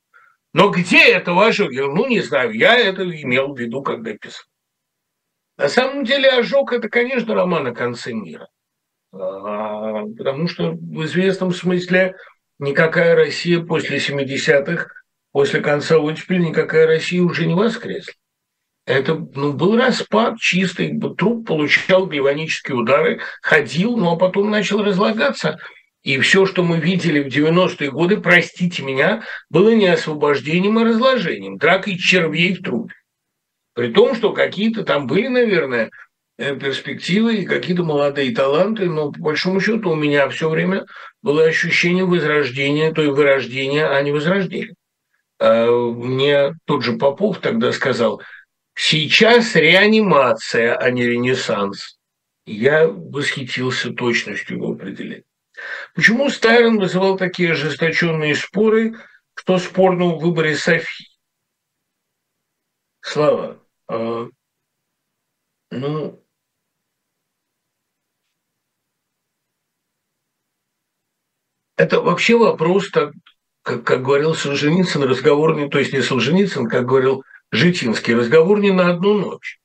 Но где это в «Ожоге»? Ну, не знаю, я это имел в виду, когда писал. На самом деле «Ожог» – это, конечно, роман о конце мира. Потому что в известном смысле никакая Россия после 70-х, после конца оттепели, никакая Россия уже не воскресла. Это был распад чистый, труп получал гальванические удары, ходил, ну а потом начал разлагаться. И все, что мы видели в 90-е годы, простите меня, было не освобождением, а разложением, дракой червей в трубе. При том, что какие-то там были, наверное, перспективы и какие-то молодые таланты, но по большому счету у меня все время было ощущение возрождения, то и вырождения, а не возрождения. Мне тот же Попов тогда сказал: сейчас реанимация, а не ренессанс. Я восхитился точностью его определения. Почему Стайрон вызывал такие ожесточенные споры, что спорно в выборе Софии? Слава, ну, это вообще вопрос, так, как говорил Солженицын, разговорный, то есть не Солженицын, как говорил Житинский, разговор не на одну ночь,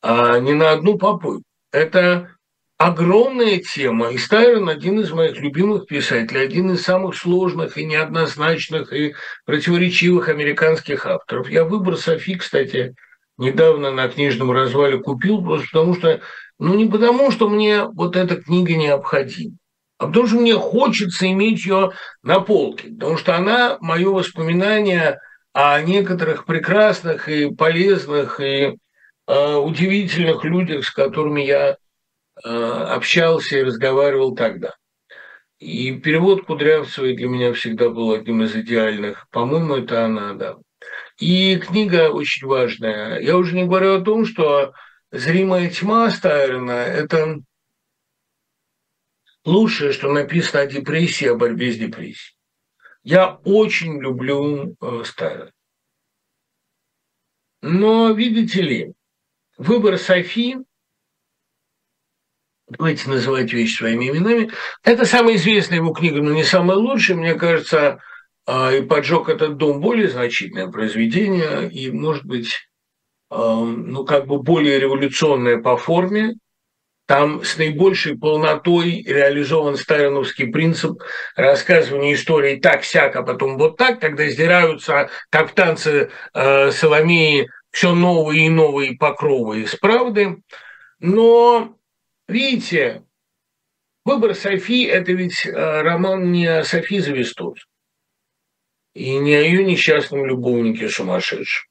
а не на одну попойку. Это огромная тема, и Стайрон один из моих любимых писателей, один из самых сложных и неоднозначных и противоречивых американских авторов. Я выбор Софи, кстати, недавно на книжном развале купил, просто потому что, ну не потому, что мне вот эта книга необходима, а потому что мне хочется иметь ее на полке, потому что она мое воспоминание о некоторых прекрасных и полезных и удивительных людях, с которыми я общался и разговаривал тогда. И перевод Кудрявцевой для меня всегда был одним из идеальных. По-моему, это она, да. И книга очень важная. Я уже не говорю о том, что «Зримая тьма» Стайрона – это лучшее, что написано о депрессии, о борьбе с депрессией. Я очень люблю Стайрона. Но, видите ли, выбор Софи, давайте называть вещи своими именами. Это самая известная его книга, но не самая лучшая. Мне кажется, и «Поджог этот дом» более значительное произведение, и, может быть, ну, как бы более революционное по форме. Там с наибольшей полнотой реализован стайроновский принцип рассказывания истории так-сяк, а потом вот так, когда сдираются, как в танце Соломеи, все новые и новые покровы из правды. Но видите, «Выбор Софи» – это ведь роман не о Софи Завистовской и не о ее несчастном любовнике сумасшедшем.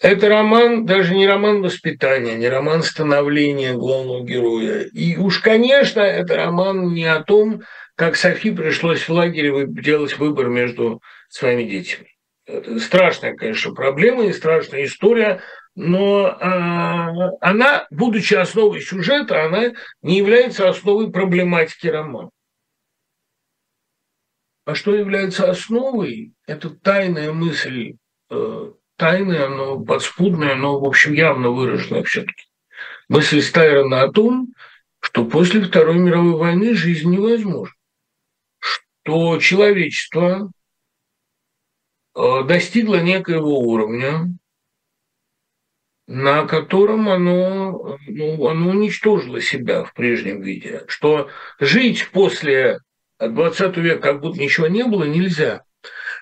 Это роман, даже не роман воспитания, не роман становления главного героя. И уж, конечно, это роман не о том, как Софи пришлось в лагере делать выбор между своими детьми. Это страшная, конечно, проблема и страшная история. Но она, будучи основой сюжета, она не является основой проблематики романа. А что является основой? Это тайная мысль, тайная, но подспудная, но, в общем, явно выраженная все-таки. Мысль Стайрона о том, что после Второй мировой войны жизнь невозможна, что человечество достигло некоего уровня, на котором оно уничтожило себя в прежнем виде, что жить после 20 века как будто ничего не было нельзя.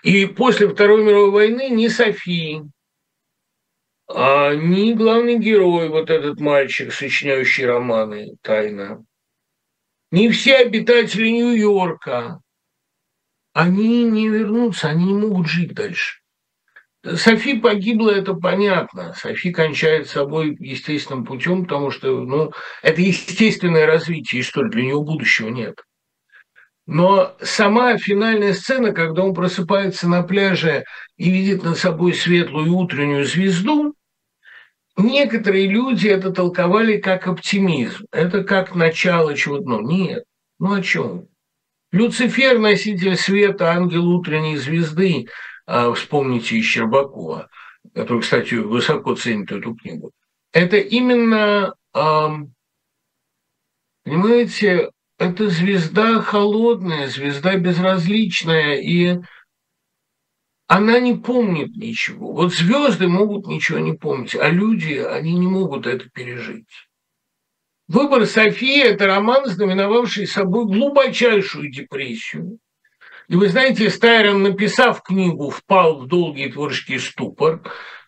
И после Второй мировой войны ни Софи, ни главный герой, вот этот мальчик, сочиняющий романы тайно, ни все обитатели Нью-Йорка, они не вернутся, они не могут жить дальше. Софи погибла, это понятно. Софи кончает собой естественным путем, потому что ну, это естественное развитие истории, для нее будущего нет. Но сама финальная сцена, когда он просыпается на пляже и видит над собой светлую утреннюю звезду, некоторые люди это толковали как оптимизм, это как начало чего-то. Ну, нет, ну о чем? Люцифер, носитель света, ангел утренней звезды. Вспомните и Щербакова, который, кстати, высоко ценит эту книгу. Это именно, понимаете, это звезда холодная, звезда безразличная, и она не помнит ничего. Вот звезды могут ничего не помнить, а люди, они не могут это пережить. «Выбор Софии» – это роман, знаменовавший собой глубочайшую депрессию. И вы знаете, Стайрон, написав книгу, впал в долгий творческий ступор.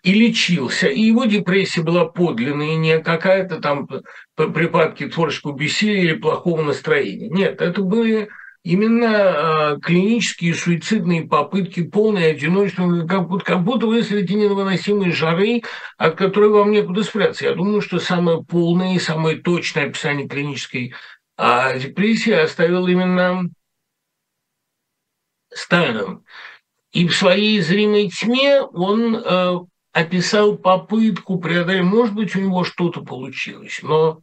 и лечился. И его депрессия была подлинная, не какая-то там припадки творческого бессилия или плохого настроения. Нет, это были именно клинические суицидные попытки, полное одиночество, как будто вы среди невыносимой жары, от которой вам некуда спрятаться. Я думаю, что самое полное и самое точное описание клинической депрессии оставил именно Стайрон. И в своей зримой тьме он описал попытку преодолеть. Может быть, у него что-то получилось, но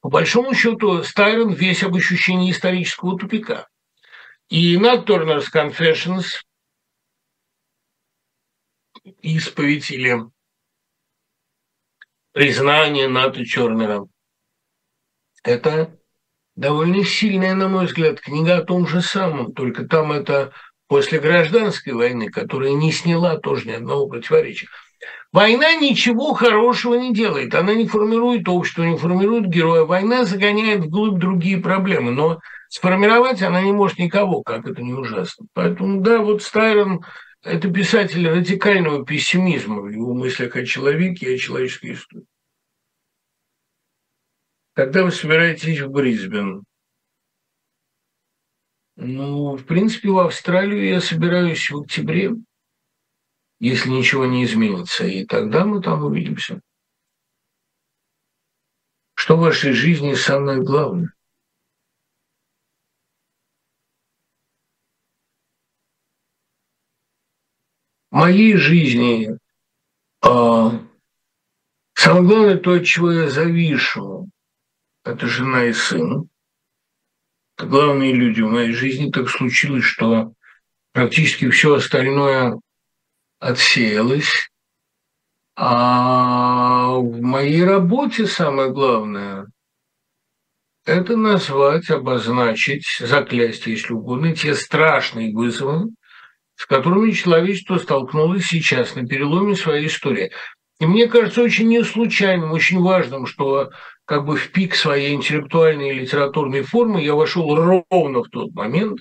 по большому счету Стайрон весь об ощущении исторического тупика. И на Turner's Confessions, исповедь или признание Ната Тернера, это довольно сильная, на мой взгляд, книга о том же самом, только там это после гражданской войны, которая не сняла тоже ни одного противоречия. Война ничего хорошего не делает, она не формирует общество, не формирует героя. Война загоняет вглубь другие проблемы, но сформировать она не может никого, как это не ужасно. Поэтому, да, вот Стайрон – это писатель радикального пессимизма в его мыслях о человеке и о человеческой истории. Когда вы собираетесь в Брисбен? Ну, в принципе, в Австралию я собираюсь в октябре, если ничего не изменится, и тогда мы там увидимся. Что в вашей жизни самое главное? В моей жизни самое главное то, от чего я завишу, это жена и сын. Это главные люди в моей жизни. Так случилось, что практически все остальное отсеялось. А в моей работе самое главное – это назвать, обозначить, заклясть, если угодно, те страшные вызовы, с которыми человечество столкнулось сейчас на переломе своей истории. И мне кажется очень неслучайным, очень важным, что как бы в пик своей интеллектуальной и литературной формы я вошел ровно в тот момент,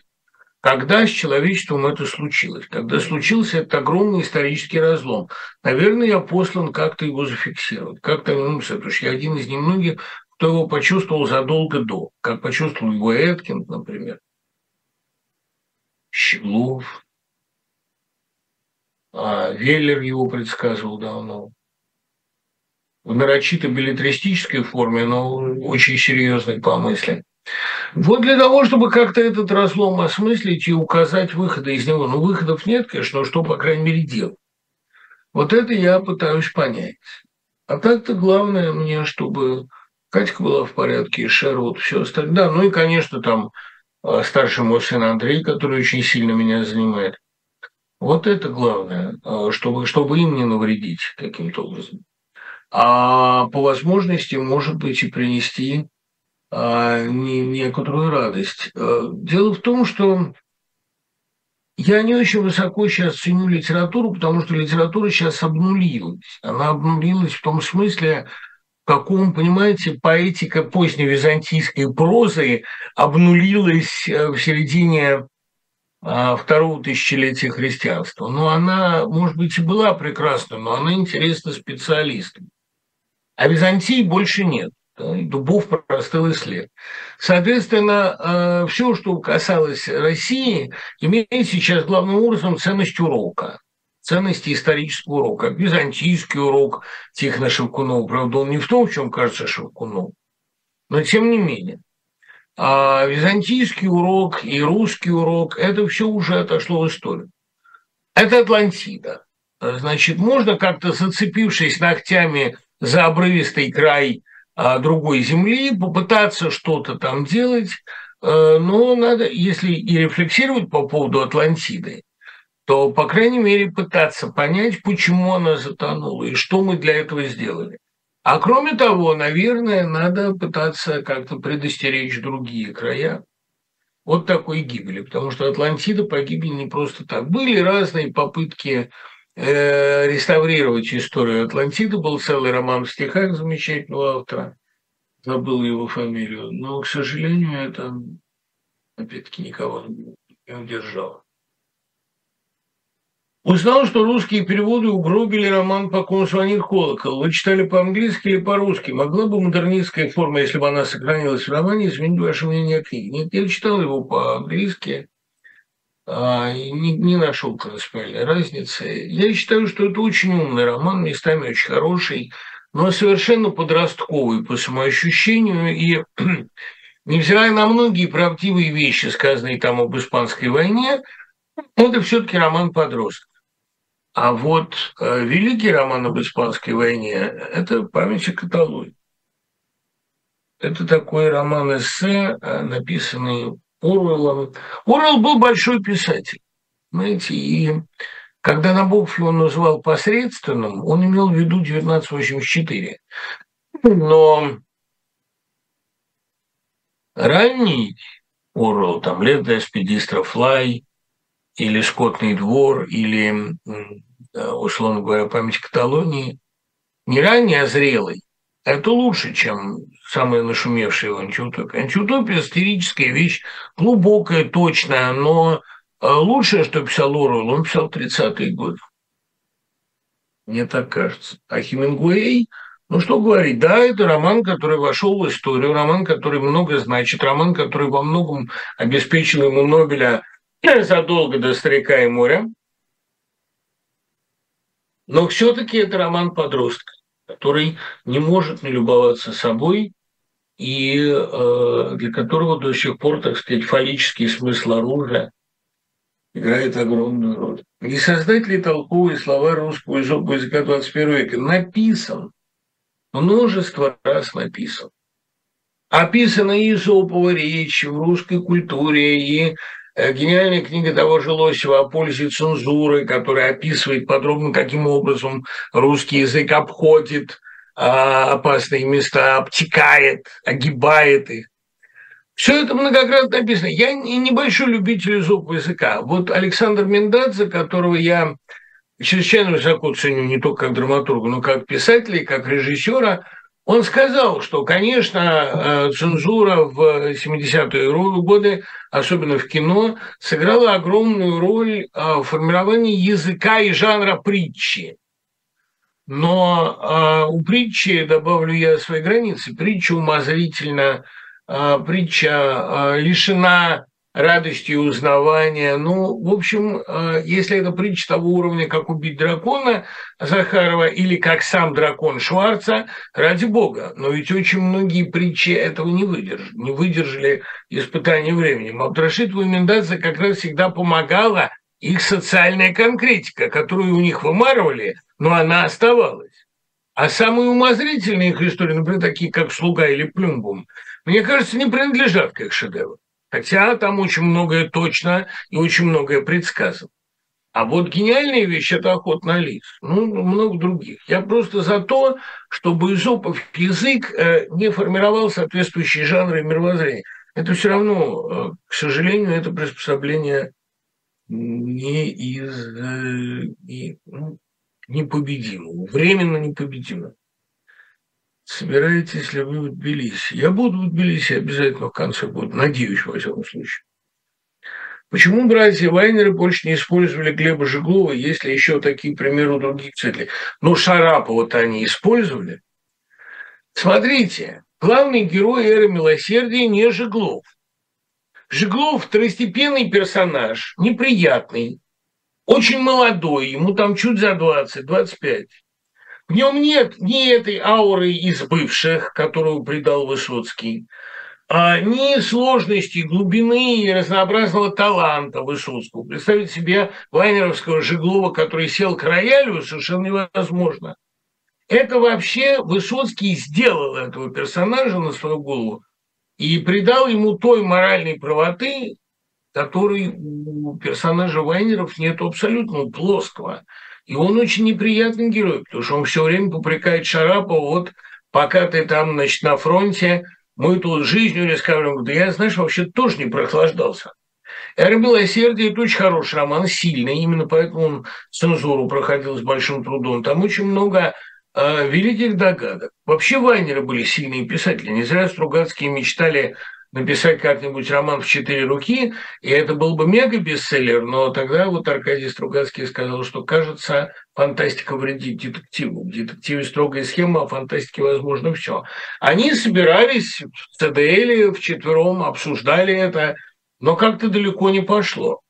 когда с человечеством это случилось, когда случился этот огромный исторический разлом. Наверное, я послан как-то его зафиксировать, как-то вернуться, потому что я один из немногих, кто его почувствовал задолго до, как почувствовал его Эткинд, например, Щеглов, Веллер его предсказывал давно. В нарочито билетристической форме, но очень серьезной по мысли. Вот для того, чтобы как-то этот разлом осмыслить и указать выходы из него. Ну, выходов нет, конечно, но что, по крайней мере, делать? Вот это я пытаюсь понять. А так-то главное мне, чтобы Катька была в порядке, и Шарлотт, все остальное. Да, ну и, конечно, там старший мой сын Андрей, который очень сильно меня занимает. Вот это главное, чтобы им не навредить каким-то образом. А по возможности, может быть, и принести некоторую радость. Дело в том, что я не очень высоко сейчас ценю литературу, потому что литература сейчас обнулилась. Она обнулилась в том смысле, в каком, понимаете, поэтика поздневизантийской прозы обнулилась в середине второго тысячелетия христианства. Но она, может быть, и была прекрасна, но она интересна специалистам. А Византии больше нет. Дубов простыл и след. Соответственно, все, что касалось России, имеет сейчас главным образом ценность урока, ценности исторического урока. Византийский урок Тихона Шевкунова, правда, он не в том, в чем кажется Шевкунов, но тем не менее. А византийский урок и русский урок – это все уже отошло в историю. Это Атлантида. Значит, можно как-то, зацепившись ногтями за обрывистый край другой земли, попытаться что-то там делать, но надо, если и рефлексировать по поводу Атлантиды, то, по крайней мере, пытаться понять, почему она затонула и что мы для этого сделали. А кроме того, наверное, надо пытаться как-то предостеречь другие края от такой гибели, потому что Атлантида погибла не просто так. Были разные попытки реставрировать историю Атлантиды, был целый роман в стихах замечательного автора, забыл его фамилию, но, к сожалению, это, опять-таки, никого не удержало. Узнал, что русские переводы угробили роман «Покон звонит колокол». Вы читали по-английски или по-русски? Могла бы модернистская форма, если бы она сохранилась в романе, изменить ваше мнение о книге? Нет, я читал его по-английски, и не нашел принципиальной разницы. Я считаю, что это очень умный роман, местами очень хороший, но совершенно подростковый по самоощущению, и невзирая на многие правдивые вещи, сказанные там об Испанской войне, это все-таки роман подростков. А вот великий роман об Испанской войне – это «Память о Каталонии». Это такой роман-эссе, написанный Оруэллом. Оруэлл был большой писатель, знаете, и когда Набоков он называл посредственным, он имел в виду 1984. Но ранний Оруэлл, там «Лето Эспедистра Флай», или «Скотный двор», или, условно говоря, «Память Каталонии», не ранний, а зрелый. Это лучше, чем самая нашумевшая его антиутопия. Антиутопия – истерическая вещь, глубокая, точная, но лучшее, что писал Оруэлл, он писал 30-е годы. Мне так кажется. А Хемингуэй, ну что говорить, да, это роман, который вошел в историю, роман, который много значит, роман, который во многом обеспечил ему Нобеля задолго до «Старика и моря», но все-таки это роман подростка, который не может не любоваться собой и для которого до сих пор, так сказать, фаллический смысл оружия играет огромную роль. Не создать ли толковые слова русского языка 21 века? Написан, множество раз написан. Описана и Изопова речь в русской культуре, и гениальная книга того же Лосева о пользе цензуры, которая описывает подробно, каким образом русский язык обходит опасные места, обтекает, огибает их. Все это многократно написано. Я небольшой любитель Изопова языка. Вот Александр Миндадзе, которого я чрезвычайно высоко ценю не только как драматурга, но как писателя и как режиссера, он сказал, что, конечно, цензура в 70-е годы, особенно в кино, сыграла огромную роль в формировании языка и жанра притчи. Но у притчи, добавлю я свои границы, притча умозрительна, притча лишена радости и узнавания. Ну, в общем, если это притча того уровня, как «Убить дракона» Захарова или как «Сам дракон» Шварца, ради бога. Но ведь очень многие притчи этого не выдержали испытания временем. Абдрашитова и Миндадзе как раз всегда помогала их социальная конкретика, которую у них вымарывали, но она оставалась. А самые умозрительные их истории, например, такие как «Слуга» или «Плюмбум», мне кажется, не принадлежат к их шедевру. Хотя там очень многое точно и очень многое предсказано. А вот гениальная вещь – это «Охот на лис». Ну, много других. Я просто за то, чтобы Изопов язык не формировал соответствующие жанры и мировоззрения. Это все равно, к сожалению, это приспособление непобедимо, временно непобедимо. Собираетесь ли вы в Тбилиси? Я буду в Тбилиси обязательно в конце года, надеюсь, во всяком случае. Почему братья Вайнеры больше не использовали Глеба Жиглова, если еще такие примеры у других целей? Но Шарапова-то они использовали. Смотрите, главный герой эры милосердия не Жиглов. Жиглов – второстепенный персонаж, неприятный, очень молодой, ему там чуть за 20, 25. В нем нет ни этой ауры из бывших, которую придал Высоцкий, ни сложности, глубины и разнообразного таланта Высоцкого. Представить себе вайнеровского Жиглова, который сел к роялю, совершенно невозможно. Это вообще Высоцкий сделал этого персонажа на свою голову и придал ему той моральной правоты, которой у персонажа Вайнеров нет абсолютно, плоского. И он очень неприятный герой, потому что он все время попрекает Шарапова, вот пока ты там, значит, на фронте, мы тут жизнью рисковали. Да я, знаешь, вообще тоже не прохлаждался. «Эра милосердия» – это очень хороший роман, сильный, именно поэтому он цензуру проходил с большим трудом. Там очень много великих догадок. Вообще Вайнеры были сильные писатели, не зря Стругацкие мечтали написать как-нибудь роман в 4 руки, и это был бы мега-бестселлер, но тогда вот Аркадий Стругацкий сказал, что, кажется, фантастика вредит детективу. В детективе строгая схема, а фантастике возможно все. Они собирались в ЦДЛе вчетвером, обсуждали это, но как-то далеко не пошло.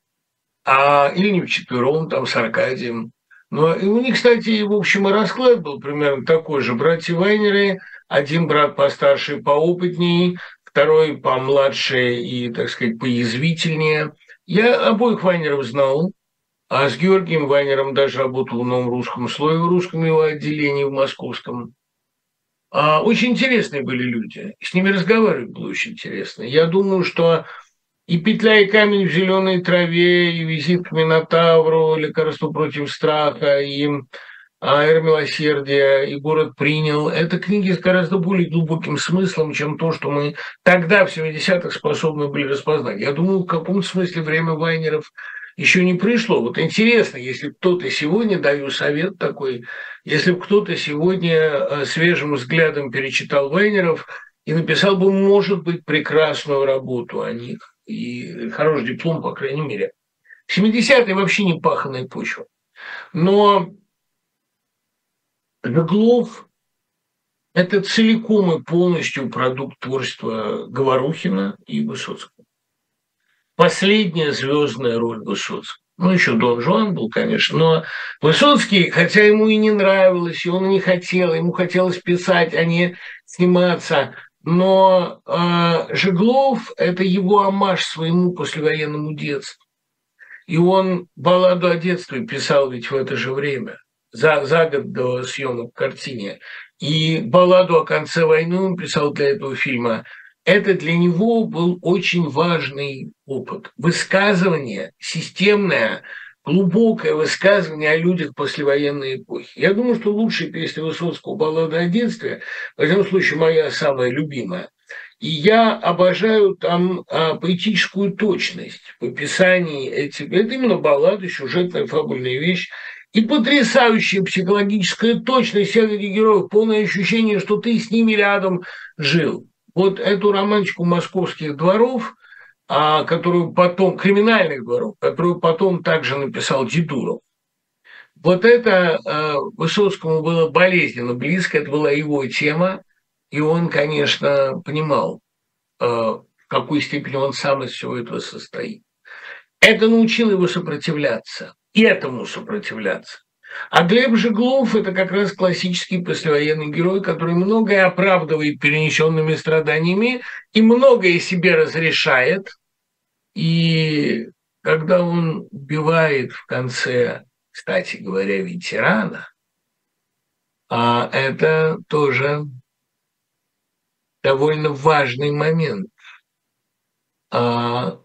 Или не вчетвером, там с Аркадием. Но и у них, кстати, в общем, и расклад был примерно такой же. Братья Вайнеры, один брат постарше и поопытнее, второй помладше и, так сказать, поязвительнее. Я обоих Вайнеров знал, а с Георгием Вайнером даже работал в «Новом русском слое», в русском его отделении, в московском. Очень интересные были люди. С ними разговаривать было очень интересно. Я думаю, что и «Петля и камень в зеленой траве», и «Визит к Минотавру», «Лекарство против страха», и «Аэр милосердия», и «Город принял». Это книги с гораздо более глубоким смыслом, чем то, что мы тогда, в 70-х, способны были распознать. Я думаю, в каком-то смысле время Вайнеров еще не пришло. Вот интересно, если кто-то сегодня, даю совет такой, если бы кто-то сегодня свежим взглядом перечитал Вайнеров и написал бы, может быть, прекрасную работу о них, и хороший диплом, по крайней мере. 70-е вообще не паханая почва. Но Жиглов – это целиком и полностью продукт творчества Говорухина и Высоцкого. Последняя звездная роль Высоцкого. Ну, еще Дон Жуан был, конечно, но Высоцкий, хотя ему и не нравилось, и он не хотел, ему хотелось писать, а не сниматься. Но Жиглов – это его омаж своему послевоенному детству. И он балладу о детстве писал ведь в это же время. За год до съемок в картине. И балладу о конце войны он писал для этого фильма. Это для него был очень важный опыт. Высказывание, системное, глубокое высказывание о людях послевоенной эпохи. Я думаю, что лучшая песня Высоцкого «Баллада о детстве», в этом случае моя самая любимая. И я обожаю там поэтическую точность в описании этих. Это именно баллада, сюжетная, фабульная вещь. И потрясающая психологическая точность всех этих героев, полное ощущение, что ты с ними рядом жил. Вот эту романтику московских дворов, которую потом, криминальных дворов, которую потом также написал Дедуров. Вот это Высоцкому было болезненно близко, это была его тема, и он, конечно, понимал, в какой степени он сам из всего этого состоит. Это научило его сопротивляться. И этому сопротивляться. А Глеб Жиглов – это как раз классический послевоенный герой, который многое оправдывает перенесенными страданиями и многое себе разрешает. И когда он убивает в конце, кстати говоря, ветерана, это тоже довольно важный момент. Правильно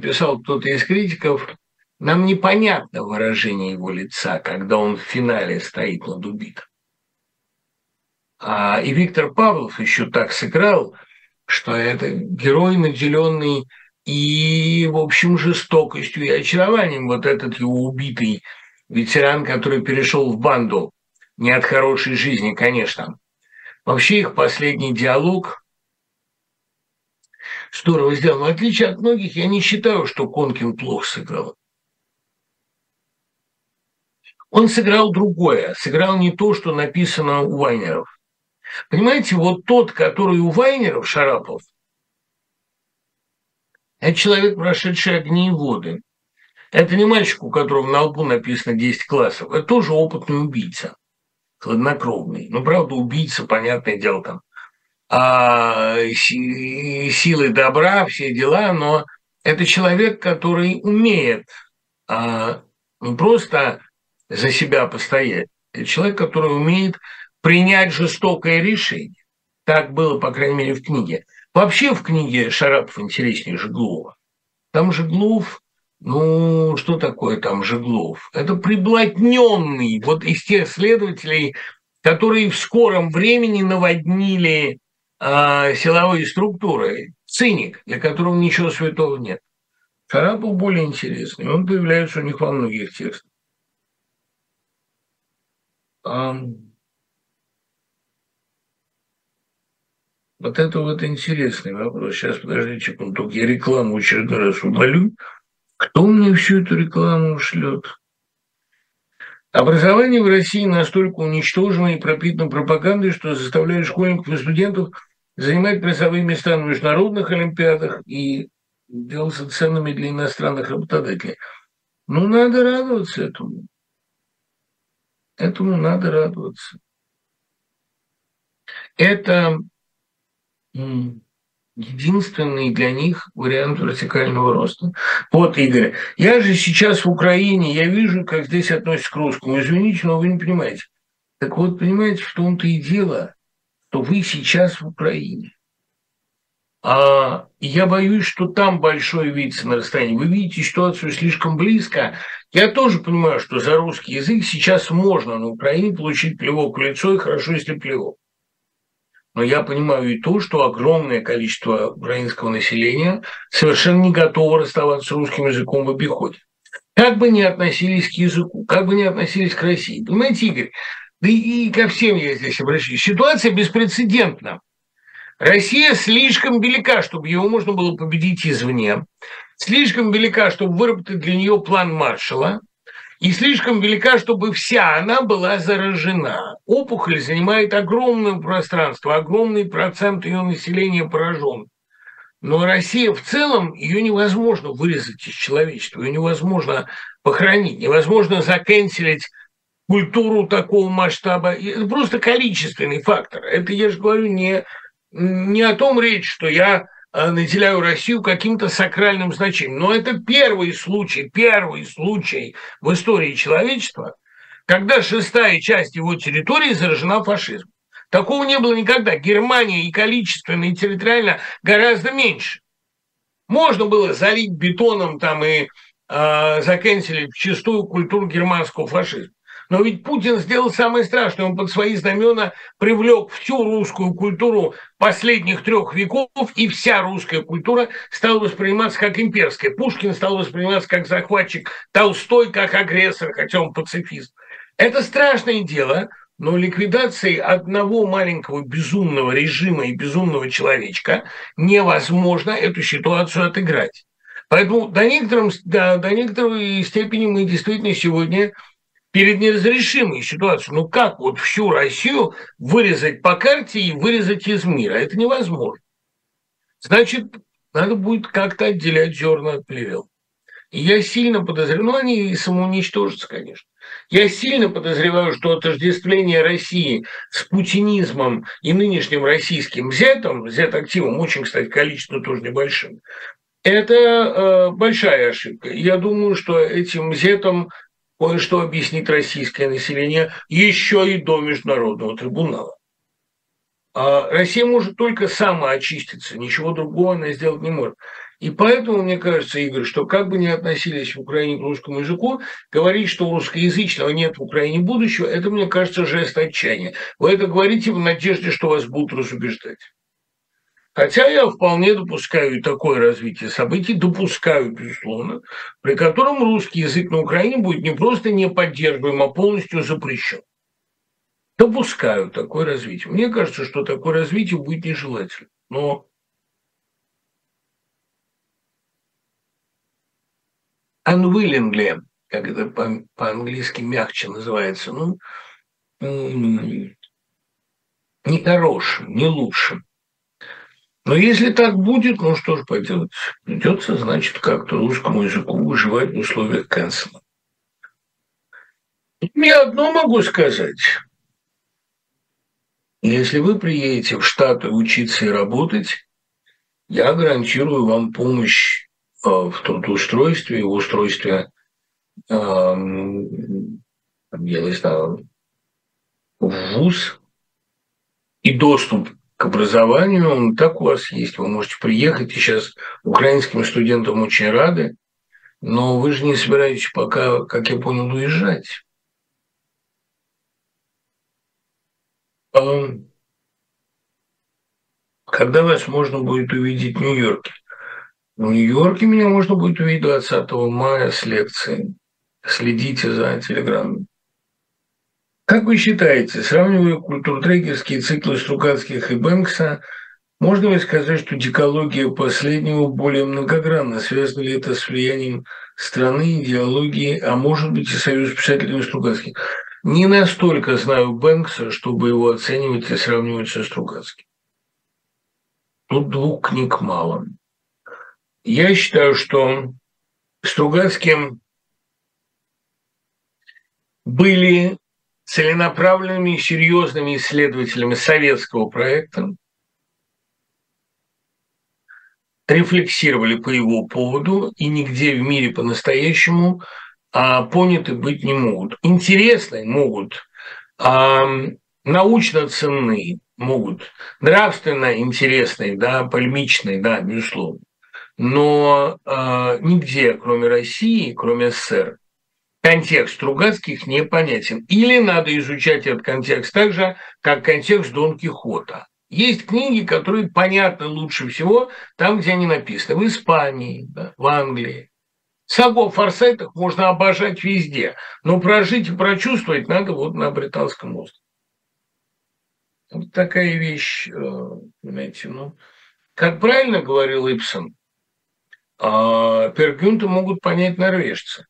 писал кто-то из критиков, нам непонятно выражение его лица, когда он в финале стоит над убитым. И Виктор Павлов еще так сыграл, что это герой, наделенный и, в общем, жестокостью и очарованием. Вот этот его убитый ветеран, который перешел в банду, не от хорошей жизни, конечно. Вообще их последний диалог здорово сделал. Но в отличие от многих, я не считаю, что Конкин плохо сыграл. Он сыграл другое, сыграл не то, что написано у Вайнеров. Понимаете, вот тот, который у Вайнеров, Шарапов, это человек, прошедший огни и воды. Это не мальчик, у которого на лбу написано 10 классов, это тоже опытный убийца, хладнокровный. Ну, правда, убийца, понятное дело, там, силы добра, все дела, но это человек, который умеет не просто за себя постоять. Это человек, который умеет принять жестокое решение. Так было, по крайней мере, в книге. Вообще в книге Шарапов интереснее Жиглова. Там Жиглов, ну, что такое там Жиглов? Это приблотненный, вот из тех следователей, которые в скором времени наводнили силовые структуры. Циник, для которого ничего святого нет. Шарапов более интересный. Он появляется у них во многих текстах. Вот это вот интересный вопрос. Сейчас, подождите секунду, я рекламу очередной раз удалю. Кто мне всю эту рекламу шлет? Образование в России настолько уничтожено и пропитано пропагандой, что заставляет школьников и студентов занимать призовые места на международных олимпиадах и делаться ценными для иностранных работодателей. Ну, надо радоваться этому. Этому надо радоваться. Это единственный для них вариант вертикального роста. Вот, Игорь, я же сейчас в Украине, я вижу, как здесь относятся к русскому. Извините, но вы не понимаете. Так вот, понимаете, в том-то и дело, что вы сейчас в Украине. А я боюсь, что там большое видится на расстоянии. Вы видите ситуацию слишком близко. Я тоже понимаю, что за русский язык сейчас можно на Украине получить плевок в лицо, и хорошо, если плевок. Но я понимаю и то, что огромное количество украинского населения совершенно не готово расставаться с русским языком в обиходе. Как бы ни относились к языку, как бы ни относились к России. Понимаете, Игорь, да и ко всем я здесь обращаюсь. Ситуация беспрецедентна. Россия слишком велика, чтобы его можно было победить извне. Слишком велика, чтобы выработать для нее план Маршалла. И слишком велика, чтобы вся она была заражена. Опухоль занимает огромное пространство, огромный процент ее населения поражен. Но Россия в целом, ее невозможно вырезать из человечества, ее невозможно похоронить, невозможно заканцелить культуру такого масштаба. Это просто количественный фактор. Это, я же говорю, не о том речь, что я наделяю Россию каким-то сакральным значением. Но это первый случай в истории человечества, когда шестая часть его территории заражена фашизмом. Такого не было никогда. Германия и количественно, и территориально гораздо меньше. Можно было залить бетоном там и заканчивать вчистую культуру германского фашизма. Но ведь Путин сделал самое страшное. Он под свои знамена привлек всю русскую культуру последних 3 веков, и вся русская культура стала восприниматься как имперская. Пушкин стал восприниматься как захватчик, Толстой как агрессор, хотя он пацифист. Это страшное дело, но ликвидации одного маленького безумного режима и безумного человечка невозможно эту ситуацию отыграть. Поэтому до некоторой степени мы действительно сегодня перед неразрешимой ситуацией. Ну как вот всю Россию вырезать по карте и вырезать из мира? Это невозможно. Значит, надо будет как-то отделять зерна от плевел. И я сильно подозреваю, ну они и самоуничтожатся, конечно. Я сильно подозреваю, что отождествление России с путинизмом и нынешним российским зетом, зет-активом, очень, кстати, количественно тоже небольшим, это большая ошибка. Я думаю, что этим зетом кое-что объяснит российское население еще и до Международного трибунала. А Россия может только сама очиститься, ничего другого она сделать не может. И поэтому, мне кажется, Игорь, что как бы ни относились в Украине к русскому языку, говорить, что у русскоязычного нет в Украине будущего, это, мне кажется, жест отчаяния. Вы это говорите в надежде, что вас будут разубеждать. Хотя я вполне допускаю и такое развитие событий, допускаю, безусловно, при котором русский язык на Украине будет не просто не поддерживаем, а полностью запрещен. Допускаю такое развитие. Мне кажется, что такое развитие будет нежелательно. Но unwillingly, как это по-английски мягче называется, ну, нехорошим, не лучшим. Но если так будет, ну что же поделать, придется, значит, как-то русскому языку выживать в условиях канцела. Я одно могу сказать. Если вы приедете в Штаты учиться и работать, я гарантирую вам помощь в трудоустройстве и в устройстве, я не знаю, в ВУЗ и доступ к образованию, так у вас есть, вы можете приехать, и сейчас украинским студентам очень рады, но вы же не собираетесь пока, как я понял, уезжать. Когда вас можно будет увидеть в Нью-Йорке? В Нью-Йорке меня можно будет увидеть 20 мая с лекцией. Следите за телеграммой. Как вы считаете, сравнивая культуртрекерские циклы Стругацких и Бэнкса, Можно ли сказать, что дикология последнего более многогранна? Связано ли это с влиянием страны, идеологии, а может быть и союз писателей Стругацких? Не настолько знаю Бэнкса, чтобы его оценивать и сравнивать со Стругацким. Тут двух книг мало. Я считаю, что Стругацким были целенаправленными и серьезными исследователями советского проекта, рефлексировали по его поводу и нигде в мире по-настоящему поняты быть не могут. Интересны могут, научно ценны могут, нравственно интересны, да, полемичны, да, безусловно. Но нигде, кроме России, кроме СССР, контекст Стругацких непонятен. Или надо изучать этот контекст так же, как контекст Дон Кихота. Есть книги, которые понятны лучше всего там, где они написаны. В Испании, да, в Англии. Сагу о Форсайтах можно обожать везде, но прожить и прочувствовать надо вот на Британском острове. Вот такая вещь, понимаете, ну... Как правильно говорил Ибсон, Пер Гюнта могут понять норвежцы.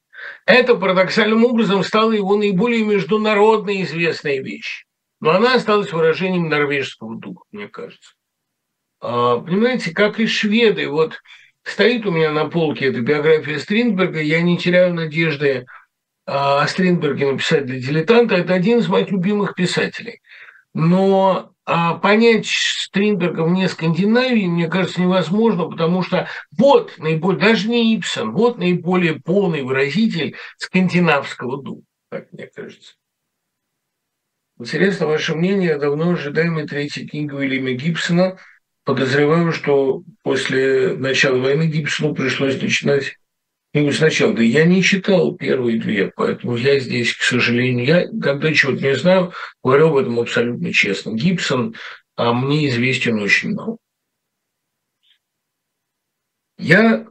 Это парадоксальным образом стала его наиболее международно известная вещь. Но она осталась выражением норвежского духа, мне кажется. Понимаете, как и шведы. Вот стоит у меня на полке эта биография Стринберга, я не теряю надежды о Стринберге написать для дилетанта. Это один из моих любимых писателей. Но понять Стринберга вне Скандинавии, мне кажется, невозможно, потому что вот наиболее, даже не Ибсон, вот наиболее полный выразитель скандинавского духа, как мне кажется. Интересно ваше мнение о давно ожидаемой третьей книге Уильяма Гибсона. Подозреваю, что после начала войны Гибсону пришлось начинать книгу сначала. Да я не читал первые две, поэтому я здесь, к сожалению, я когда чего-то не знаю, говорю об этом абсолютно честно. Гибсон, а мне известен очень мало. Я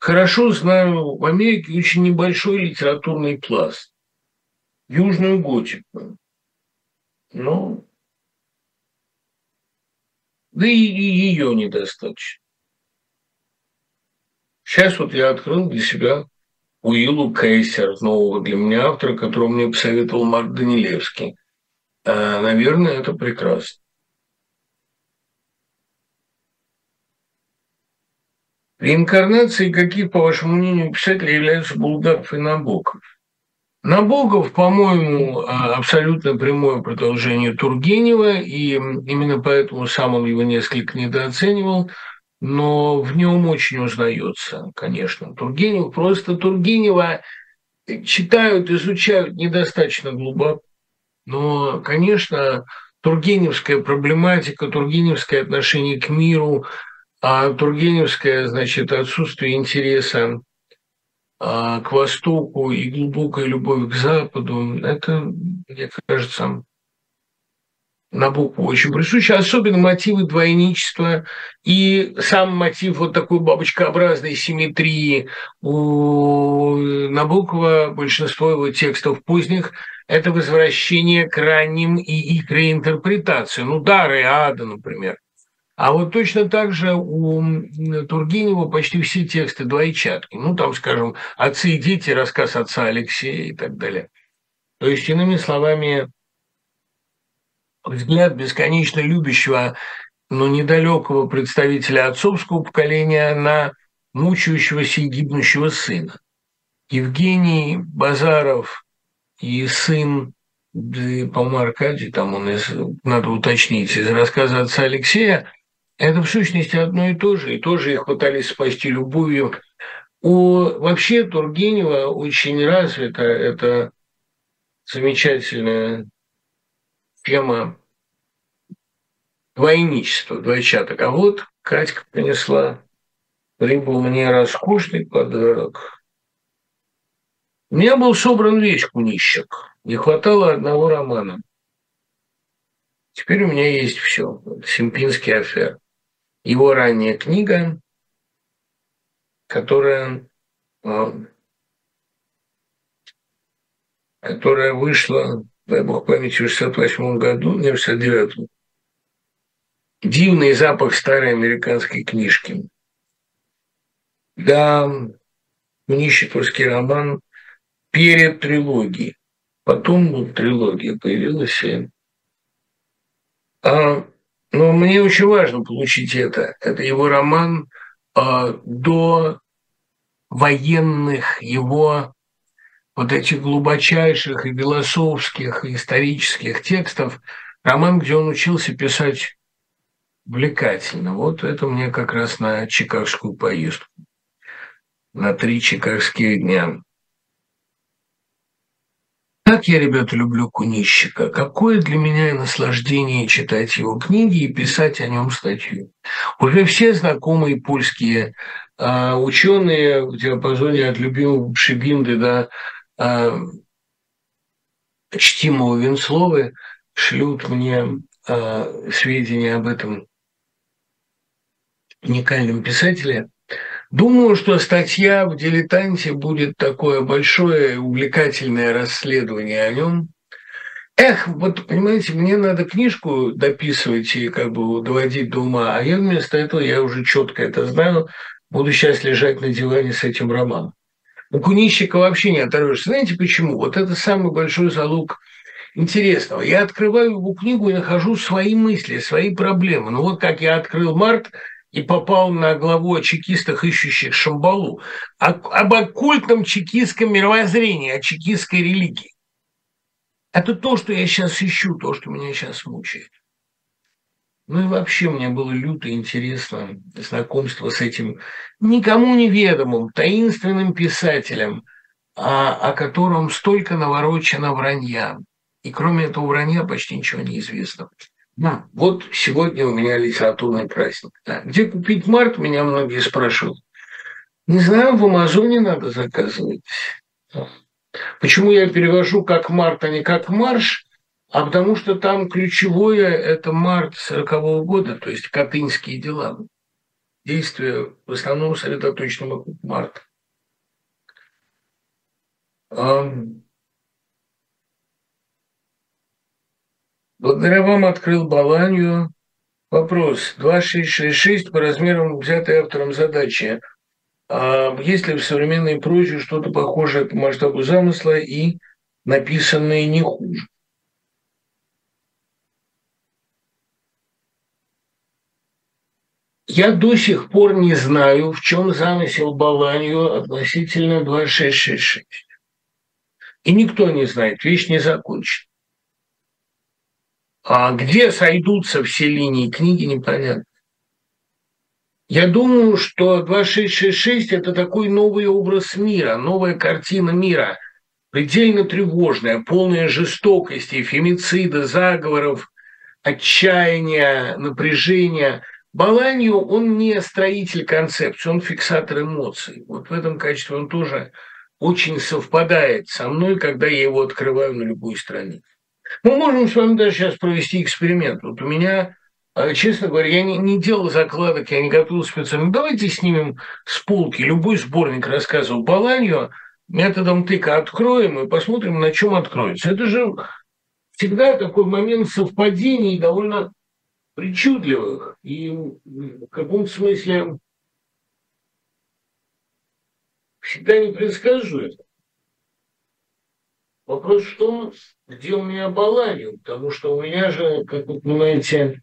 хорошо знаю в Америке очень небольшой литературный пласт, южную готику. Ну, да и ее недостаточно. Сейчас вот я открыл для себя Уиллу Кейсер, нового для меня автора, которого мне посоветовал Марк Данилевский. Наверное, это прекрасно. Реинкарнации каких, по вашему мнению, писателей являются Булгаков и Набоков? Набоков, по-моему, абсолютно прямое продолжение Тургенева, и именно поэтому сам он его несколько недооценивал, но в нем очень узнается, конечно, Тургенев. Просто Тургенева читают, изучают недостаточно глубоко, но, конечно, тургеневская проблематика, тургеневское отношение к миру, тургеневское, значит, отсутствие интереса к Востоку и глубокая любовь к Западу, это, мне кажется, Набокову очень присуще. Особенно мотивы двойничества и сам мотив вот такой бабочкообразной симметрии. У Набокова большинство его текстов поздних – это возвращение к ранним и их реинтерпретации. Ну, «Дары ада», например. А вот точно так же у Тургенева почти все тексты двойчатки. Ну, там, скажем, «Отцы и дети», рассказ отца Алексея и так далее. То есть, иными словами, взгляд бесконечно любящего, но недалекого представителя отцовского поколения на мучающегося и гибнущего сына. Евгений Базаров и сын, по-моему, Аркадий, там он, надо уточнить, из рассказа отца Алексея, это в сущности одно и то же их пытались спасти любовью. Вообще Тургенева очень развита эта замечательная тема двойничества, двойчаток. А вот Катька принесла, прибыл мне роскошный подарок. У меня был собран весь кунищик, не хватало одного романа. Теперь у меня есть все. Симпинский аффер. Его ранняя книга, которая вышла, дай бог памяти, в 1968 году, не в 1969. дивный запах старой американской книжки. Да, нищеповский роман перед трилогией. Потом вот трилогия появилась. Но мне очень важно получить это. Это его роман до военных, его вот этих глубочайших и философских, и исторических текстов. Роман, где он учился писать увлекательно. Вот это мне как раз на чикагскую поездку, на 3 чикагских дня. Как я, ребята, люблю Кунищика. Какое для меня наслаждение читать его книги и писать о нем статью. Уже все знакомые польские ученые в диапазоне от любимого Пшибинды до чтимого Венсловы шлют мне сведения об этом уникальном писателе. Думаю, что статья в «Дилетанте» будет такое большое, увлекательное расследование о нем. Эх, вот, понимаете, мне надо книжку дописывать и как бы доводить до ума, а я вместо этого, я уже четко это знаю, буду сейчас лежать на диване с этим романом. У Кунищика вообще не оторвешься. Знаете почему? Вот это самый большой залог интересного. Я открываю его книгу и нахожу свои мысли, свои проблемы. Ну вот как я открыл «Март», и попал на главу о чекистах, ищущих Шамбалу, об оккультном чекистском мировоззрении, о чекистской религии. Это то, что я сейчас ищу, то, что меня сейчас мучает. Ну и вообще мне было люто интересно знакомство с этим никому неведомым, таинственным писателем, о котором столько наворочено вранья. И кроме этого вранья почти ничего не известно. Да. Вот сегодня у меня литературный праздник. Да. Где купить «Март», меня многие спрашивают. Не знаю, в Амазоне надо заказывать. Да. Почему я перевожу как «Март», а не как «Марш»? А потому что там ключевое – это март 40-го года, то есть катынские дела. Действия в основном сосредоточены вокруг марта. Благодаря вам открыл Боланью. Вопрос 2666 по размерам взятой автором задачи. Есть ли в современной прозе что-то похожее по масштабу замысла и написанное не хуже? Я до сих пор не знаю, в чем замысел Боланью относительно 2666. И никто не знает, вещь не закончена. А где сойдутся все линии книги, непонятно. Я думаю, что 2666 – это такой новый образ мира, новая картина мира, предельно тревожная, полная жестокости, фемицида, заговоров, отчаяния, напряжения. Боланью, он не строитель концепции, он фиксатор эмоций. Вот в этом качестве он тоже очень совпадает со мной, когда я его открываю на любой странице. Мы можем с вами даже сейчас провести эксперимент. Вот у меня, честно говоря, я не делал закладок, я не готовил специально. Давайте снимем с полки любой сборник рассказов Боланью, методом тыка откроем и посмотрим, на чем откроется. Это же всегда такой момент совпадений довольно причудливых и в каком-то смысле всегда непредсказуемых. Вопрос в том, где у меня Боланью, потому что у меня же, как вы понимаете,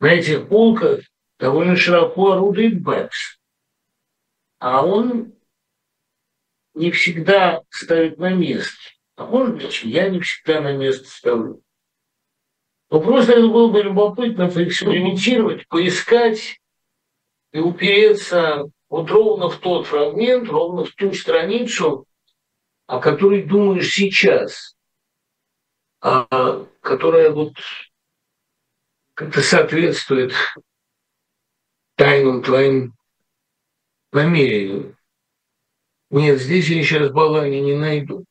на этих полках довольно широко орудует Бэкс. А он не всегда ставит на место. А может быть, я не всегда на место ставлю. Но просто это было бы любопытно поэкспериментировать, поискать и упереться вот ровно в тот фрагмент, ровно в ту страницу, о которой думаешь сейчас, которая вот как-то соответствует тайным твоим намерениям. Нет, здесь я сейчас Боланью не найду.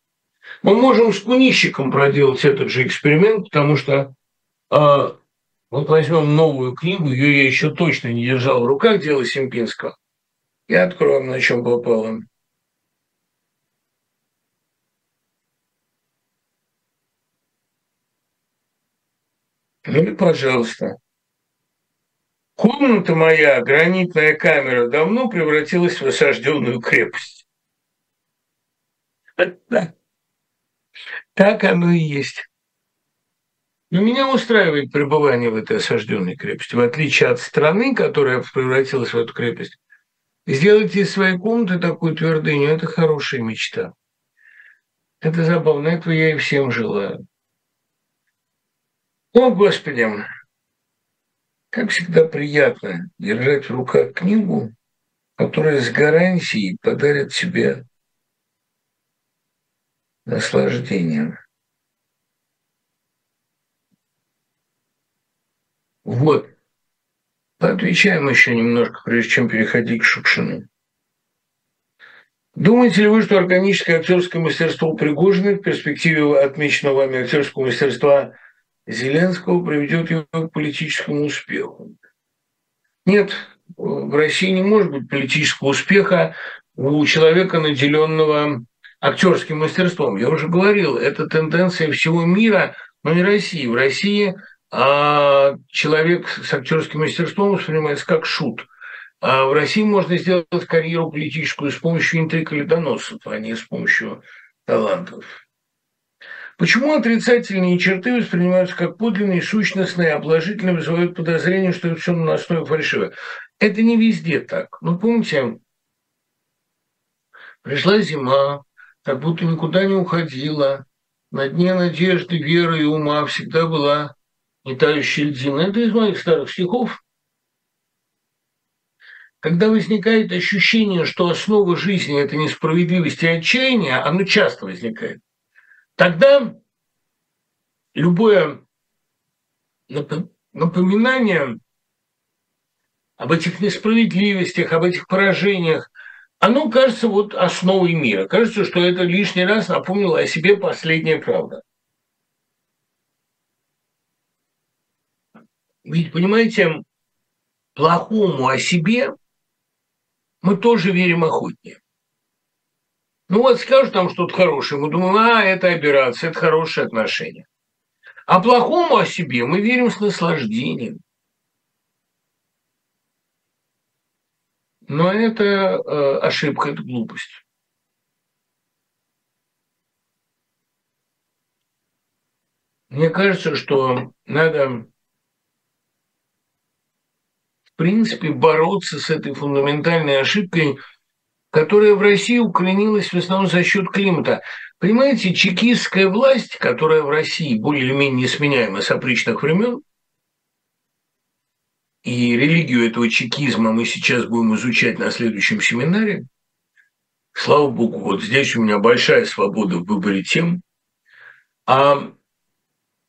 Мы можем с Кунищиком проделать этот же эксперимент, потому что вот возьмем новую книгу, ее я еще точно не держал в руках, дело Семпинского. Я открою, на чем попало. Ну и пожалуйста. Комната моя, гранитная камера, давно превратилась в осажденную крепость. Так оно и есть. Но меня устраивает пребывание в этой осажденной крепости, в отличие от страны, которая превратилась в эту крепость. Сделать из своей комнаты такую твердыню – это хорошая мечта. Это забавно, этого я и всем желаю. О, Господи! Как всегда приятно держать в руках книгу, которая с гарантией подарит тебе наслаждение. Вот. Поотвечаем еще немножко, прежде чем переходить к Шукшину. Думаете ли вы, что органическое актерское мастерство Пригожина в перспективе отмеченного вами актерского мастерства Зеленского приведет его к политическому успеху? Нет, в России не может быть политического успеха у человека, наделенного актерским мастерством. Я уже говорил, это тенденция всего мира, но не России. В России человек с актерским мастерством воспринимается как шут. А в России можно сделать карьеру политическую с помощью интриг или доносов, а не с помощью талантов. Почему отрицательные черты воспринимаются как подлинные, сущностные, а положительные вызывают подозрение, что это все наносное и фальшивое? Это не везде так. Ну, помните, пришла зима, как будто никуда не уходила, на дне надежды, веры и ума всегда была не тающая льдина. Это из моих старых стихов. Когда возникает ощущение, что основа жизни – это несправедливость и отчаяние, оно часто возникает, тогда любое напоминание об этих несправедливостях, об этих поражениях, оно кажется вот основой мира. Кажется, что это лишний раз напомнило о себе последняя правда. Ведь, понимаете, плохому о себе мы тоже верим охотнее. Ну вот скажут там что-то хорошее, мы думаем, это операция, это хорошие отношения. А плохому о себе мы верим с наслаждением. Но это ошибка, это глупость. Мне кажется, что надо, в принципе, бороться с этой фундаментальной ошибкой, которая в России укоренилась в основном за счет климата. Понимаете, чекистская власть, которая в России более или менее несменяема с опричных времен, и религию этого чекизма мы сейчас будем изучать на следующем семинаре. Слава богу, вот здесь у меня большая свобода в выборе тем. А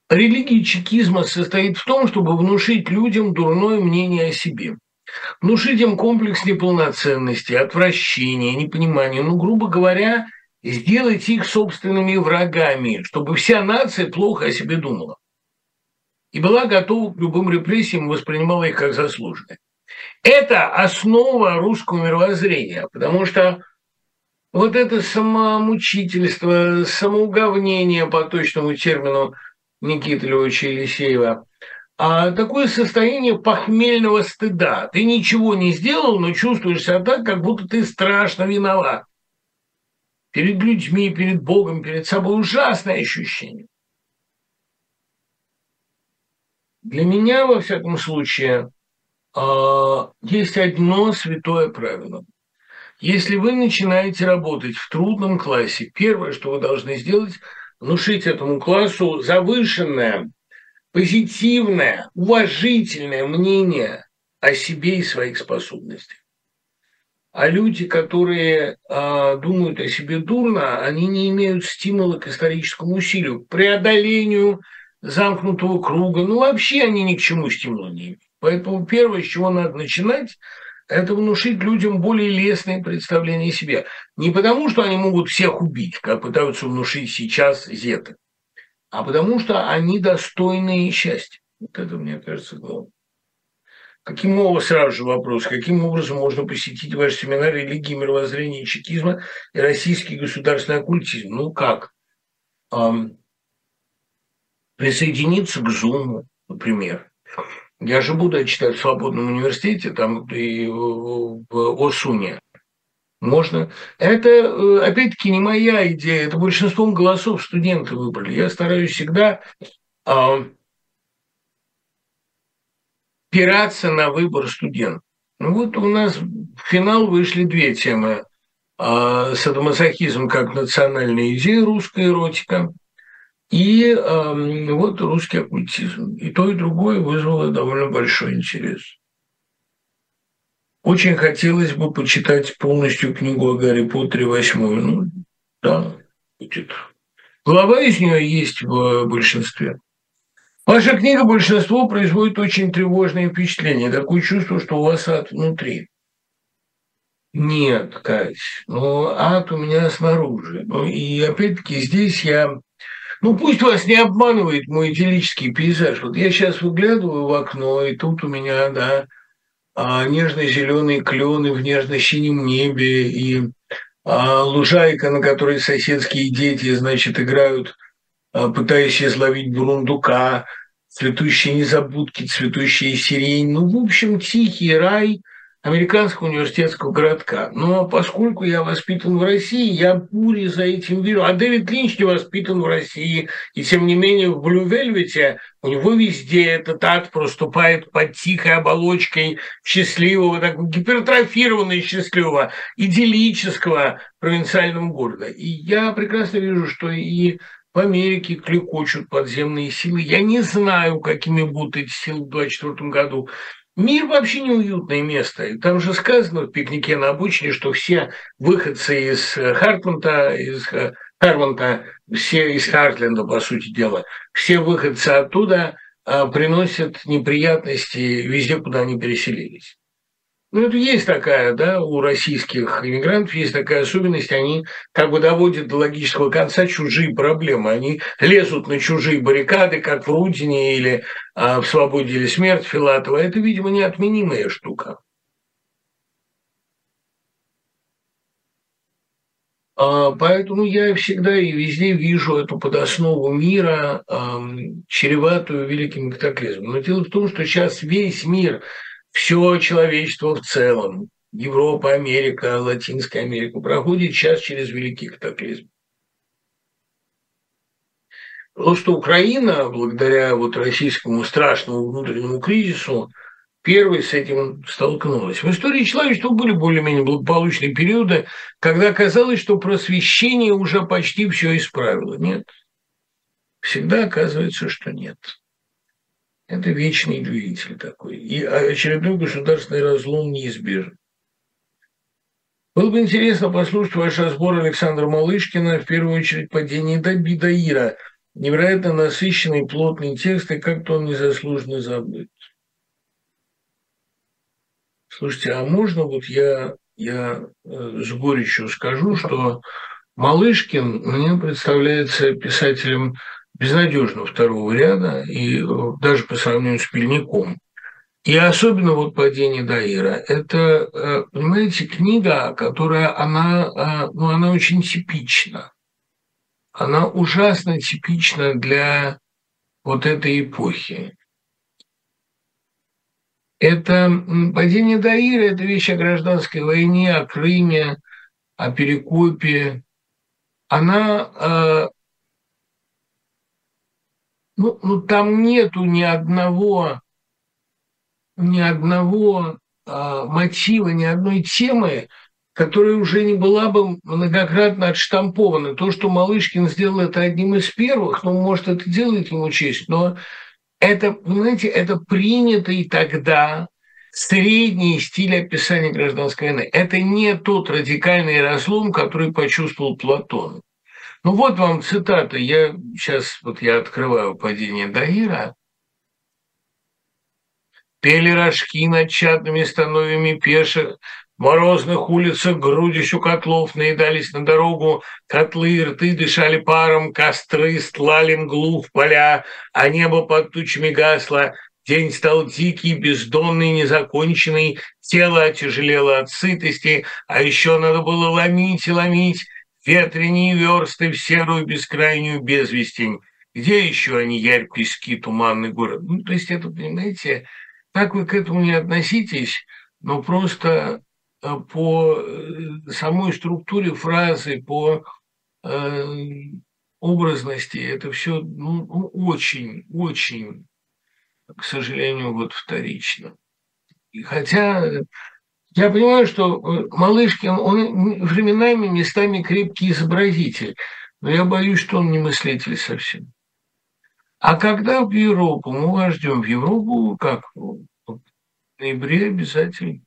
религия чекизма состоит в том, чтобы внушить людям дурное мнение о себе. Внушить им комплекс неполноценности, отвращения, непонимания. Ну, грубо говоря, сделать их собственными врагами, чтобы вся нация плохо о себе думала и была готова к любым репрессиям, воспринимала их как заслуженные. Это основа русского мировоззрения, потому что вот это самомучительство, самоуговнение по точному термину Никиты Львовича Елисеева, такое состояние похмельного стыда. Ты ничего не сделал, но чувствуешь себя так, как будто ты страшно виноват. Перед людьми, перед Богом, перед собой ужасное ощущение. Для меня, во всяком случае, есть одно святое правило. Если вы начинаете работать в трудном классе, первое, что вы должны сделать, внушить этому классу завышенное, позитивное, уважительное мнение о себе и своих способностях. А люди, которые думают о себе дурно, они не имеют стимула к историческому усилию, к преодолению замкнутого круга. Ну, вообще они ни к чему стимула не имеют. Поэтому первое, с чего надо начинать, это внушить людям более лестные представления о себе. Не потому, что они могут всех убить, как пытаются внушить сейчас зеты, а потому, что они достойны счастья. Вот это, мне кажется, главное. Каким образом, сразу же вопрос, каким образом можно посетить ваш семинар «Религии, мировоззрения и чекизма и российский государственный оккультизм»? Ну как? Присоединиться к Zoom, например, Я же буду читать в Свободном университете, там и в ОСУНе. Можно. Это, опять-таки, не моя идея. Это большинством голосов студенты выбрали. Я стараюсь всегда опираться на выбор студентов. Ну вот у нас в финал вышли две темы. Садомазохизм как национальная идея, русская эротика. И вот русский оккультизм. И то, и другое вызвало довольно большой интерес. Очень хотелось бы почитать полностью книгу о Гарри Поттере 8-ю. Ну, да, будет. Глава из нее есть в большинстве. Ваша книга «Большинство» производит очень тревожное впечатление. Такое чувство, что у вас ад внутри. Нет, Кать, но ад у меня снаружи. Ну, и опять-таки здесь я... Ну, пусть вас не обманывает мой идиллический пейзаж. Вот я сейчас выглядываю в окно, и тут у меня, да, нежно-зеленые клены в нежно-синем небе, и лужайка, на которой соседские дети, значит, играют, пытаясь изловить бурундука, цветущие незабудки, цветущие сирень. Ну, в общем, тихий рай американского университетского городка. Но поскольку я воспитан в России, я бури за этим верю. А Дэвид Линч не воспитан в России. И тем не менее в Блю Вельвете у него везде этот ад проступает под тихой оболочкой счастливого, так, гипертрофированного, счастливого, идиллического провинциального города. И я прекрасно вижу, что и в Америке клекочут подземные силы. Я не знаю, какими будут эти силы в 1924 году. Мир вообще неуютное место. И там же сказано в «Пикнике на обочине», что все выходцы из Харванта, все из Хартленда, по сути дела, все выходцы оттуда приносят неприятности везде, куда они переселились. Ну, это есть такая, да, у российских иммигрантов есть такая особенность, они как бы доводят до логического конца чужие проблемы, они лезут на чужие баррикады, как в Рудине или в «Свободе или смерть» Филатова. Это, видимо, неотменимая штука. Поэтому я всегда и везде вижу эту подоснову мира, чреватую великим катаклизмом. Но дело в том, что сейчас весь мир... Все человечество в целом, Европа, Америка, Латинская Америка, проходит сейчас через великий катаклизм. Просто Украина, благодаря вот российскому страшному внутреннему кризису, первой с этим столкнулась. В истории человечества были более-менее благополучные периоды, когда казалось, что просвещение уже почти все исправило. Нет. Всегда оказывается, что нет. Это вечный двигатель такой. И очередной государственный разлом неизбежен. Было бы интересно послушать ваш разбор Александра Малышкина, в первую очередь «Падение Даира». Невероятно насыщенный, плотный текст, и как-то он незаслуженно забыт. Слушайте, а можно вот я с горечью скажу, что Малышкин мне представляется писателем безнадежно второго ряда, и даже по сравнению с Пельником. И особенно вот «Падение Даира». Это, понимаете, книга, которая, она очень типична. Она ужасно типична для вот этой эпохи. Это «Падение Даира» – это вещь о гражданской войне, о Крыме, о Перекопе. Она... Ну, там нету ни одного мотива, ни одной темы, которая уже не была бы многократно отштампована. То, что Малышкин сделал, это одним из первых, ну, может, это делает ему честь, но это, понимаете, это принятый тогда средний стиль описания гражданской войны. Это не тот радикальный разлом, который почувствовал Платон. Ну вот вам цитата. Я сейчас вот я открываю «Падение Даира». «Пели рожки над чадными становями пеших, в морозных улицах грудищу котлов наедались на дорогу, котлы и рты дышали паром, костры стлали мглу в поля, а небо под тучами гасло». День стал дикий, бездонный, незаконченный, тело отяжелело от сытости, а еще надо было ломить и ломить, ветреные версты в серую бескрайнюю безвестень. Где еще они, ярь, пески, туманный город? Ну, то есть это, понимаете, Так вы к этому не относитесь, но просто по самой структуре фразы, по образности это все очень, к сожалению, вот вторично. И хотя я понимаю, что Малышкин, он временами, местами крепкий изобразитель, но я боюсь, что он не мыслитель совсем. А когда в Европу? Мы вас ждем в Европу, как в ноябре обязательно.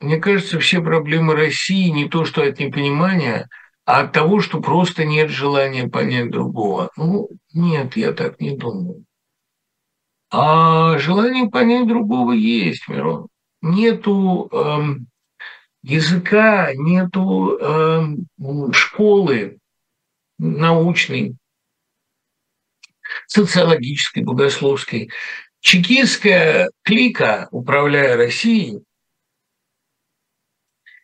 Мне кажется, все проблемы России не то, что от непонимания, а от того, что просто нет желания понять другого. Ну, нет, я так не думаю. А желание понять другого есть, Мирон. Нету языка, нету школы научной, социологической, богословской. Чекистская клика, управляя Россией,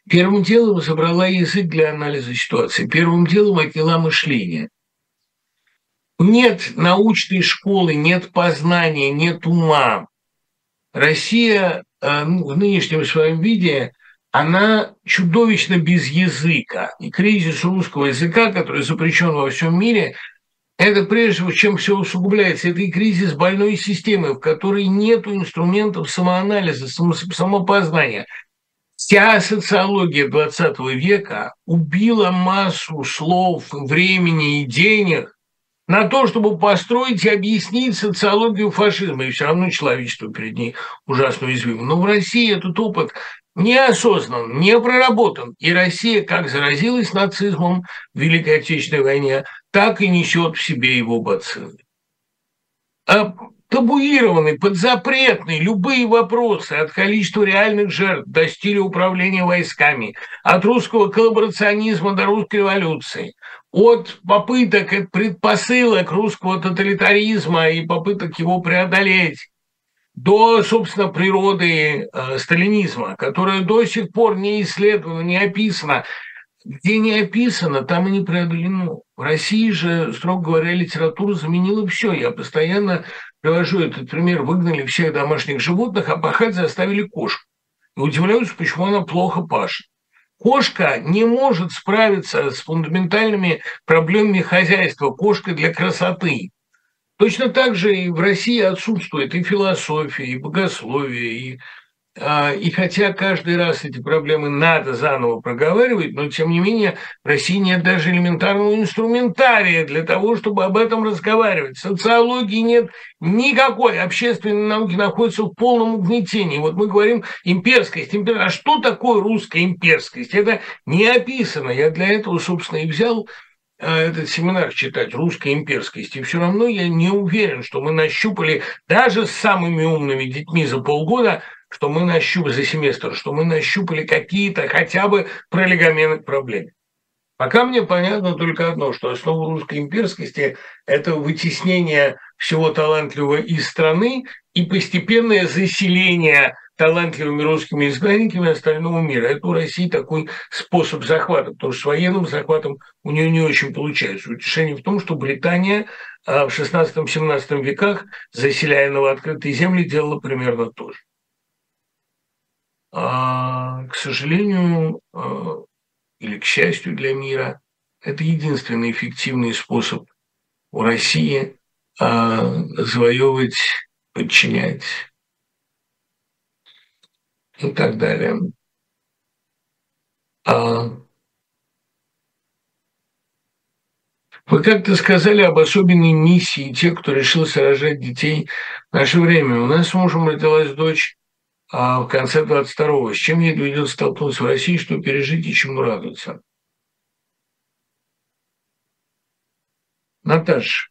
первым делом забрала язык для анализа ситуации, первым делом отняла мышление. Нет научной школы, нет познания, нет ума. Россия в нынешнем своем виде, она чудовищно без языка. И кризис русского языка, который запрещен во всем мире, это прежде всего, чем все усугубляется, это и кризис больной системы, в которой нет инструментов самоанализа, самопознания. Вся социология XX века убила массу слов, времени и денег на то, чтобы построить и объяснить социологию фашизма. И все равно человечество перед ней ужасно уязвимо. Но в России этот опыт не осознан, не проработан. И Россия как заразилась нацизмом в Великой Отечественной войне, так и несет в себе его бациллы. Табуированные, подзапретные любые вопросы от количества реальных жертв до стиля управления войсками, от русского коллаборационизма до русской революции, от попыток, от предпосылок русского тоталитаризма и попыток его преодолеть, до, собственно, природы сталинизма, которая до сих пор не исследована, не описана. Где не описано, там и не преодолено. В России же, строго говоря, литература заменила все. Я постоянно привожу этот пример. Выгнали всех домашних животных, а пахать заставили кошку. И удивляются, почему она плохо пашет. Кошка не может справиться с фундаментальными проблемами хозяйства. Кошка для красоты. Точно так же и в России отсутствует и философия, и богословие, и хотя каждый раз эти проблемы надо заново проговаривать, но, тем не менее, в России нет даже элементарного инструментария для того, чтобы об этом разговаривать. Социологии нет никакой. Общественные науки находятся в полном угнетении. Вот мы говорим имперскость. А что такое русская имперскость? Это не описано. Я для этого, собственно, и взял этот семинар читать «Русская имперскость». И все равно я не уверен, что мы нащупали даже с самыми умными детьми за полгода, что мы нащупали за семестр, что мы нащупали какие-то хотя бы пролегомены к проблеме. Пока мне понятно только одно, что основа русской имперскости – это вытеснение всего талантливого из страны и постепенное заселение талантливыми русскими изгнанниками остального мира. Это у России такой способ захвата, потому что с военным захватом у нее не очень получается. Утешение в том, что Британия в 16-17 веках, заселяя новооткрытые земли, делала примерно то же. К сожалению, или к счастью для мира, это единственный эффективный способ у России завоевывать, подчинять и так далее. Вы как-то сказали об особенной миссии тех, кто решился рожать детей в наше время. У нас с мужем родилась дочь в конце 22-го. С чем ей придется столкнуться в России, что пережить и чему радоваться? Наташа,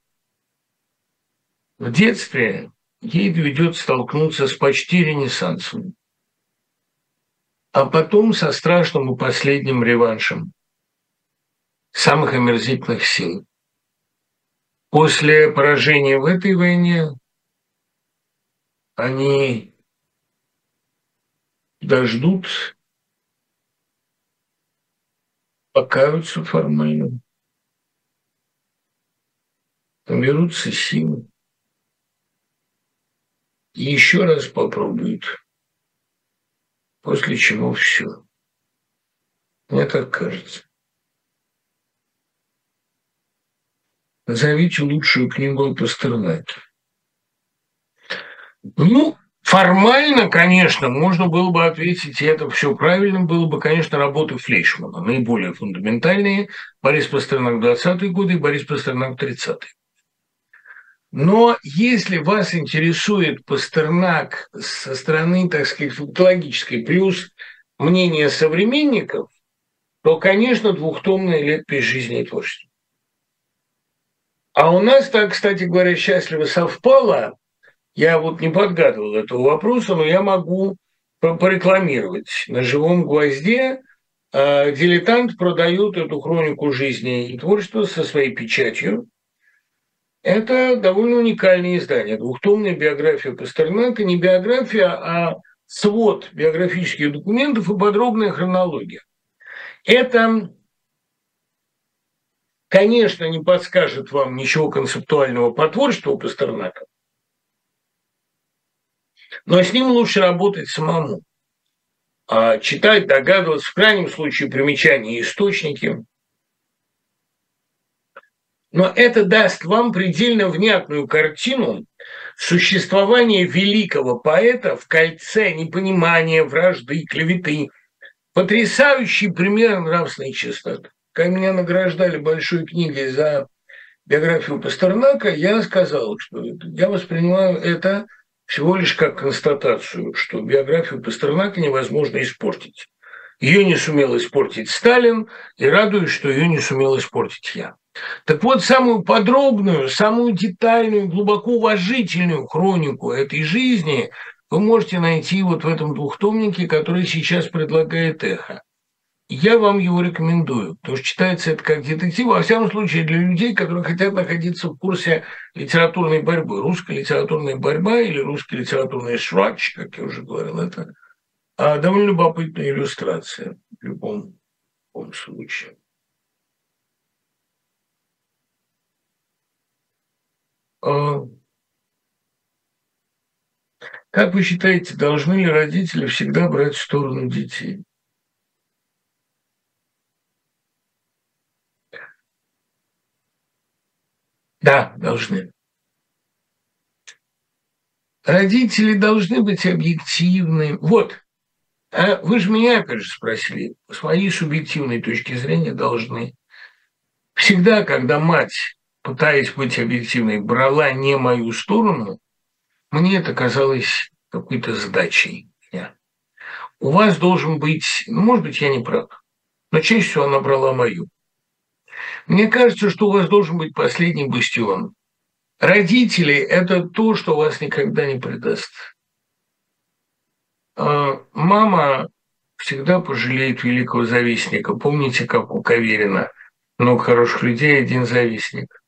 в детстве ей придется столкнуться с почти ренессансом, а потом со страшным и последним реваншем самых омерзительных сил. После поражения в этой войне они дождут, покаются формально, наберутся силы, и еще раз попробует, после чего все. Мне так кажется. Назовите лучшую книгу о Пастернаке. Ну, формально, конечно, можно было бы ответить, и это все правильно было бы, конечно, работы Флейшмана, наиболее фундаментальные, Борис Пастернак 20-е годы и Борис Пастернак 30-е. Но если вас интересует Пастернак со стороны, так сказать, фактологической, плюс мнение современников, то, конечно, двухтомная летопись жизни и творчества. А у нас так, кстати говоря, счастливо совпало, я вот не подгадывал этого вопроса, но я могу порекламировать. На «Живом гвозде» «Дилетант» продает эту хронику жизни и творчества со своей печатью. Это довольно уникальное издание, двухтомная биография Пастернака, не биография, а свод биографических документов и подробная хронология. Это, конечно, не подскажет вам ничего концептуального по творчеству Пастернака, но с ним лучше работать самому. Читать, догадываться, в крайнем случае, примечания и источники. Но это даст вам предельно внятную картину существования великого поэта в кольце непонимания, вражды, клеветы. Потрясающий пример нравственной чистоты. Когда меня награждали большой книгой за биографию Пастернака, я сказал, что я воспринимаю это всего лишь как констатацию, что биографию Пастернака невозможно испортить. Ее не сумел испортить Сталин, и радуюсь, что ее не сумел испортить я. Так вот, самую подробную, самую детальную, глубоко уважительную хронику этой жизни вы можете найти вот в этом двухтомнике, который сейчас предлагает «Эхо». Я вам его рекомендую, потому что читается это как детектив, во всяком случае для людей, которые хотят находиться в курсе литературной борьбы. Русская литературная борьба или русский литературный срач, как я уже говорил, это довольно любопытная иллюстрация в любом случае. Как вы считаете, должны ли родители всегда брать сторону детей? Да, должны. Родители должны быть объективны. Вот, вы же меня, конечно, спросили, с моей субъективной точки зрения должны. Всегда, когда мать, пытаясь быть объективной, брала не мою сторону, мне это казалось какой-то задачей. У вас должен быть, ну, может быть, я не прав, но чаще всего она брала мою. Мне кажется, что у вас должен быть последний бастион. Родители – это то, что вас никогда не предаст. Мама всегда пожалеет великого завистника. Помните, как у Каверина? Много хороших людей, один завистник.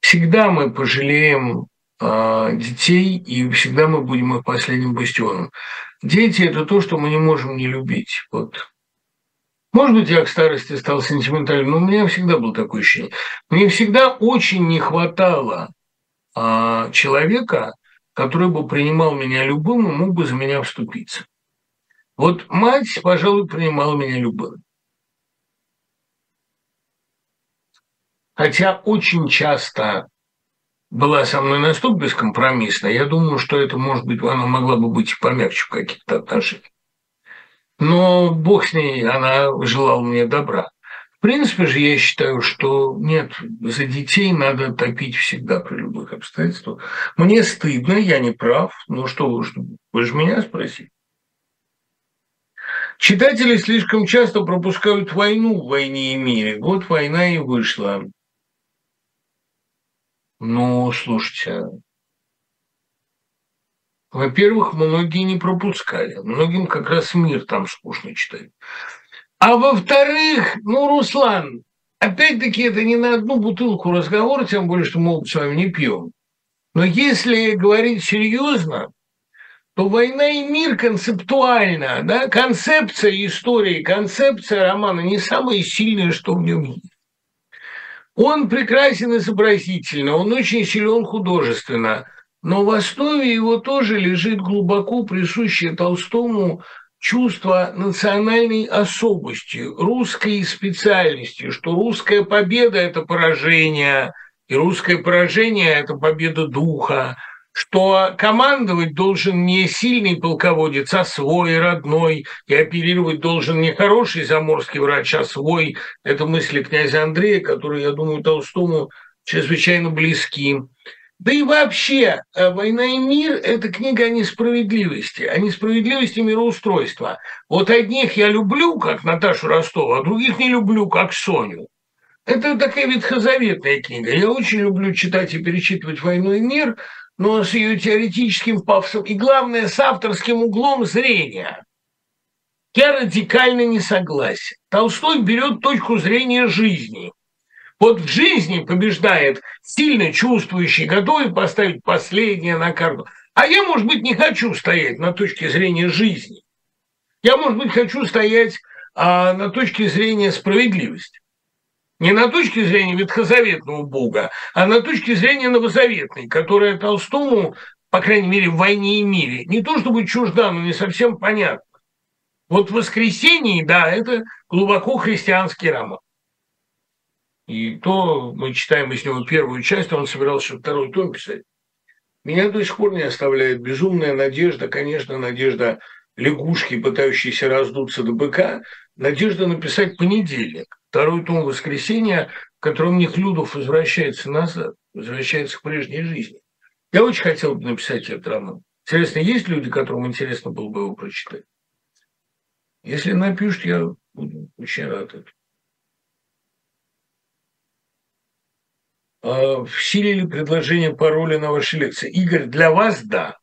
Всегда мы пожалеем детей, и всегда мы будем их последним бастионом. Дети – это то, что мы не можем не любить. Вот. Может быть, я к старости стал сентиментальным, но у меня всегда было такое ощущение. Мне всегда очень не хватало человека, который бы принимал меня любым и мог бы за меня вступиться. Вот мать, пожалуй, принимала меня любым. Хотя очень часто была со мной настолько бескомпромиссна, я думаю, что это, может быть, она могла бы быть и помягче в каких-то отношениях. Но бог с ней, она желала мне добра. В принципе же я считаю, что нет, за детей надо топить всегда при любых обстоятельствах. Мне стыдно, я не прав. Ну что вы же меня спросите. Читатели слишком часто пропускают войну в «Войне и мире». Вот война и вышла. Ну, слушайте... Во-первых, многие не пропускали. Многим как раз «Мир» там скучно читать. А во-вторых, ну, Руслан, опять-таки это не на одну бутылку разговор, тем более, что мы оба с вами не пьем. Но если говорить серьезно, то «Война и мир» концептуально, да, концепция истории, концепция романа не самое сильное, что в нем есть. Он прекрасен изобразительно, он очень силен художественно. Но в основе его тоже лежит глубоко присущее Толстому чувство национальной особости, русской специальности, что русская победа – это поражение, и русское поражение – это победа духа, что командовать должен не сильный полководец, а свой, родной, и оперировать должен не хороший заморский врач, а свой. Это мысли князя Андрея, которые, я думаю, Толстому чрезвычайно близки. Да и вообще, «Война и мир» – это книга о несправедливости мироустройства. Вот одних я люблю, как Наташу Ростову, а других не люблю, как Соню. Это такая ветхозаветная книга. Я очень люблю читать и перечитывать «Войну и мир», но с ее теоретическим пафосом и, главное, с авторским углом зрения. Я радикально не согласен. Толстой берет точку зрения жизни. Вот в жизни побеждает сильно чувствующий, готовый поставить последнее на карту. А я, может быть, не хочу стоять на точке зрения жизни. Я, может быть, хочу стоять на точке зрения справедливости. Не на точке зрения ветхозаветного бога, а на точке зрения новозаветной, которая Толстому, по крайней мере, в «Войне и мире», не то чтобы чужда, но не совсем понятна. Вот «Воскресенье», да, это глубоко христианский роман. И то мы читаем из него первую часть, он собирался второй том писать. Меня до сих пор не оставляет безумная надежда, конечно, надежда лягушки, пытающейся раздуться до быка, надежда написать «Понедельник», второй том «Воскресенья», в котором Нехлюдов возвращается назад, возвращается к прежней жизни. Я очень хотел бы написать этот роман. Интересно, есть люди, которым интересно было бы его прочитать? Если напишут, я буду очень рад этому. В силе ли предложение пароля на вашей лекции? Игорь, для вас – да.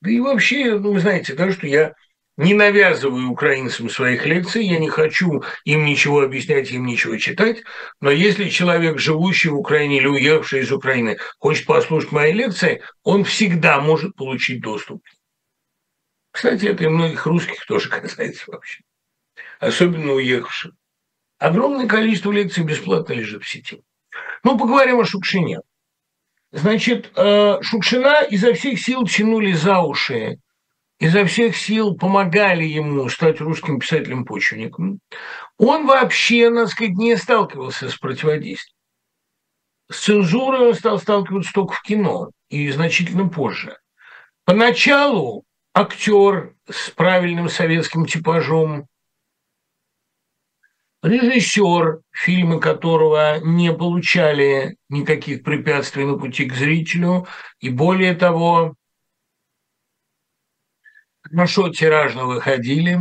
Да и вообще, ну, вы знаете, да, что я не навязываю украинцам своих лекций, я не хочу им ничего объяснять, им ничего читать, но если человек, живущий в Украине или уехавший из Украины, хочет послушать мои лекции, он всегда может получить доступ. Кстати, это и многих русских тоже касается вообще, особенно уехавших. Огромное количество лекций бесплатно лежит в сети. Ну, поговорим о Шукшине. Значит, Шукшина изо всех сил тянули за уши, изо всех сил помогали ему стать русским писателем-почвенником. Он вообще, так сказать, не сталкивался с противодействием. С цензурой он стал сталкиваться только в кино и значительно позже. Поначалу актер с правильным советским типажом, режиссер, фильмы которого не получали никаких препятствий на пути к зрителю, и более того, хорошо тиражно выходили.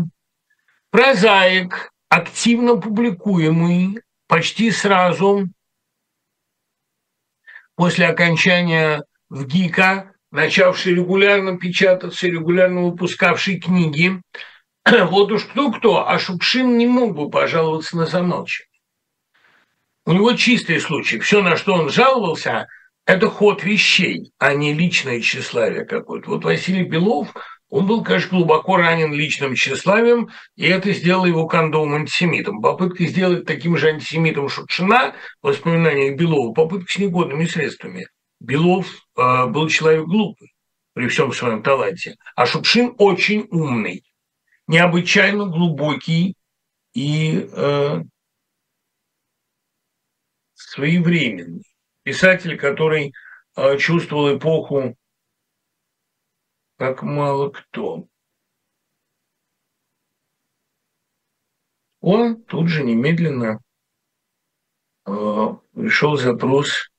Прозаик, активно публикуемый почти сразу после окончания ВГИКа, начавший регулярно печататься, регулярно выпускавший книги. Вот уж кто-кто, а Шукшин не мог бы пожаловаться на замолчание. У него чистый случай. Все, на что он жаловался, это ход вещей, а не личное тщеславие какое-то. Вот Василий Белов, он был, конечно, глубоко ранен личным тщеславием, и это сделало его кондовым антисемитом. Попытка сделать таким же антисемитом Шукшина, в воспоминаниях Белова, попытка с негодными средствами. Белов был человек глупый при всем своем таланте, а Шукшин очень умный, необычайно глубокий и своевременный. Писатель, который чувствовал эпоху как мало кто. Он тут же немедленно пришел запрос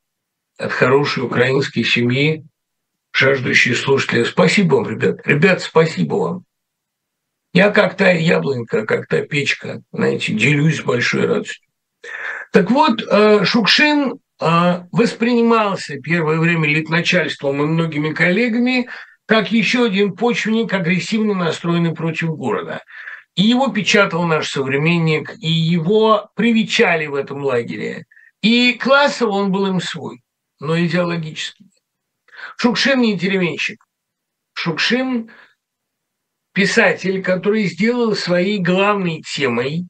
от хорошей украинской семьи, жаждущей слушателей. Спасибо вам, ребят. Ребят, спасибо вам. Я как та яблонька, как та печка, знаете, делюсь с большой радостью. Так вот, Шукшин воспринимался первое время литначальством и многими коллегами как еще один почвенник, агрессивно настроенный против города. И его печатал наш современник, и его привечали в этом лагере. И классово он был им свой, но идеологически. Шукшин не деревенщик. Шукшин – писатель, который сделал своей главной темой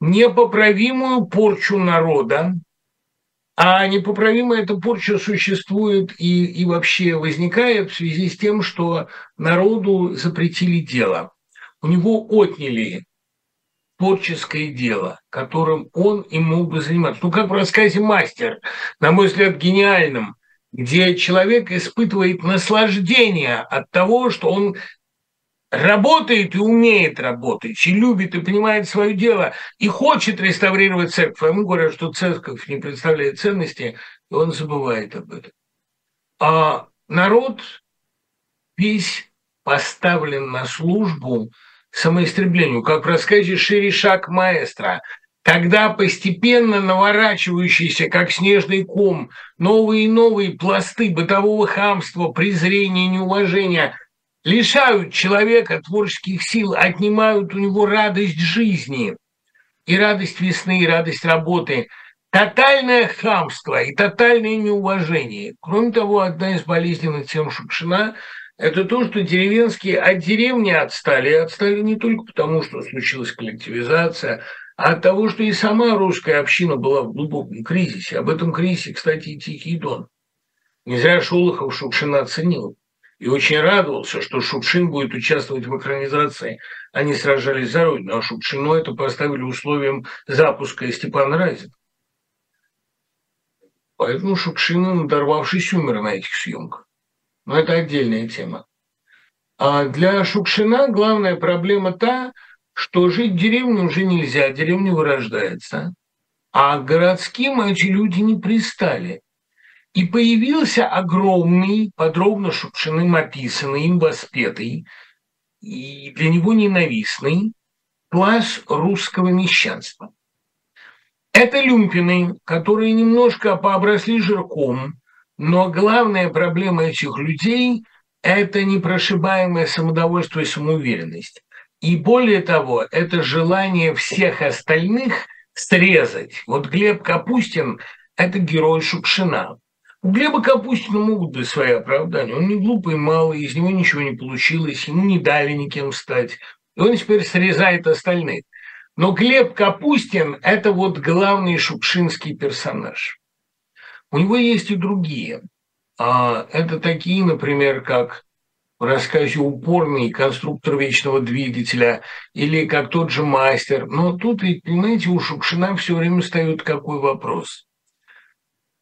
непоправимую порчу народа, А непоправимо эта порча существует и вообще возникает в связи с тем, что народу запретили дело. У него отняли творческое дело, которым он и мог бы заниматься. Ну, как в рассказе «Мастер», на мой взгляд, гениальном, где человек испытывает наслаждение от того, что он работает и умеет работать, и любит, и понимает свое дело, и хочет реставрировать церковь. А ему говорят, что церковь не представляет ценности, и он забывает об этом. А народ весь поставлен на службу самоистреблению, как в рассказе «Шире шаг маэстро», когда постепенно наворачивающиеся, как снежный ком, новые и новые пласты бытового хамства, презрения, неуважения лишают человека творческих сил, отнимают у него радость жизни, и радость весны, и радость работы. Тотальное хамство и тотальное неуважение. Кроме того, одна из болезненных тем Шукшина – это то, что деревенские от деревни отстали. И отстали не только потому, что случилась коллективизация, а от того, что и сама русская община была в глубоком кризисе. Об этом кризисе, кстати, и «Тихий Дон». Не зря Шолохов Шукшина оценил. И очень радовался, что Шукшин будет участвовать в экранизации. Они сражались за Родину, а Шукшину это поставили условием запуска Степана Разина. Поэтому Шукшина, надорвавшись, умер на этих съемках. Но это отдельная тема. А для Шукшина главная проблема та, что жить в деревне уже нельзя, деревня вырождается. А к городским эти люди не пристали. И появился огромный, подробно Шукшиным описанный, им воспетый, и для него ненавистный класс русского мещанства. Это люмпины, которые немножко пообросли жирком. Но главная проблема этих людей – это непрошибаемое самодовольство и самоуверенность. И более того, это желание всех остальных срезать. Вот Глеб Капустин – это герой Шукшина. У Глеба Капустина могут быть свои оправдания. Он не глупый, малый, из него ничего не получилось, ему не дали никем стать. И он теперь срезает остальных. Но Глеб Капустин – это вот главный шукшинский персонаж. У него есть и другие. Это такие, например, как в рассказе «Упорный», «Конструктор вечного двигателя», или как тот же «Мастер». Но тут, ведь, понимаете, у Шукшина все время встает какой вопрос.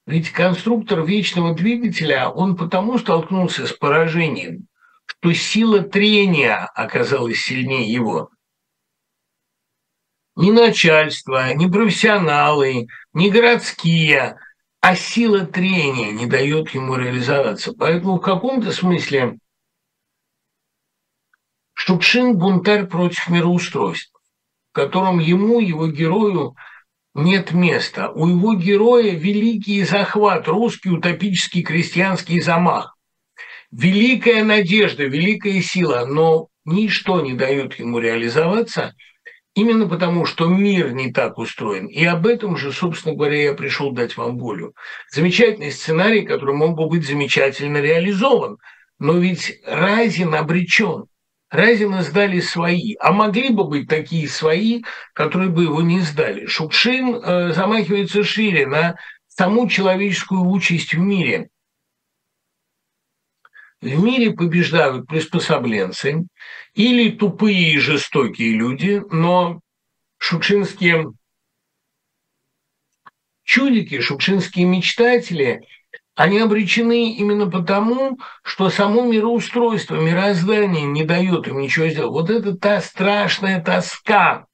Ведь «Конструктор вечного двигателя», он потому столкнулся с поражением, что сила трения оказалась сильнее его. Ни начальство, ни профессионалы, ни городские – а сила трения не дает ему реализоваться. Поэтому в каком-то смысле Шукшин – бунтарь против мироустройства, в котором ему, его герою, нет места. У его героя великий захват, русский утопический крестьянский замах, великая надежда, великая сила, но ничто не дает ему реализоваться. Именно потому, что мир не так устроен. И об этом же, собственно говоря, я пришел дать вам волю. Замечательный сценарий, который мог бы быть замечательно реализован. Но ведь Разин обречен. Разина сдали свои. А могли бы быть такие свои, которые бы его не сдали. Шукшин замахивается шире на саму человеческую участь в мире. В мире побеждают приспособленцы или тупые и жестокие люди, но шукшинские чудики, шукшинские мечтатели, они обречены именно потому, что само мироустройство, мироздание не дает им ничего сделать. Вот это та страшная тоска.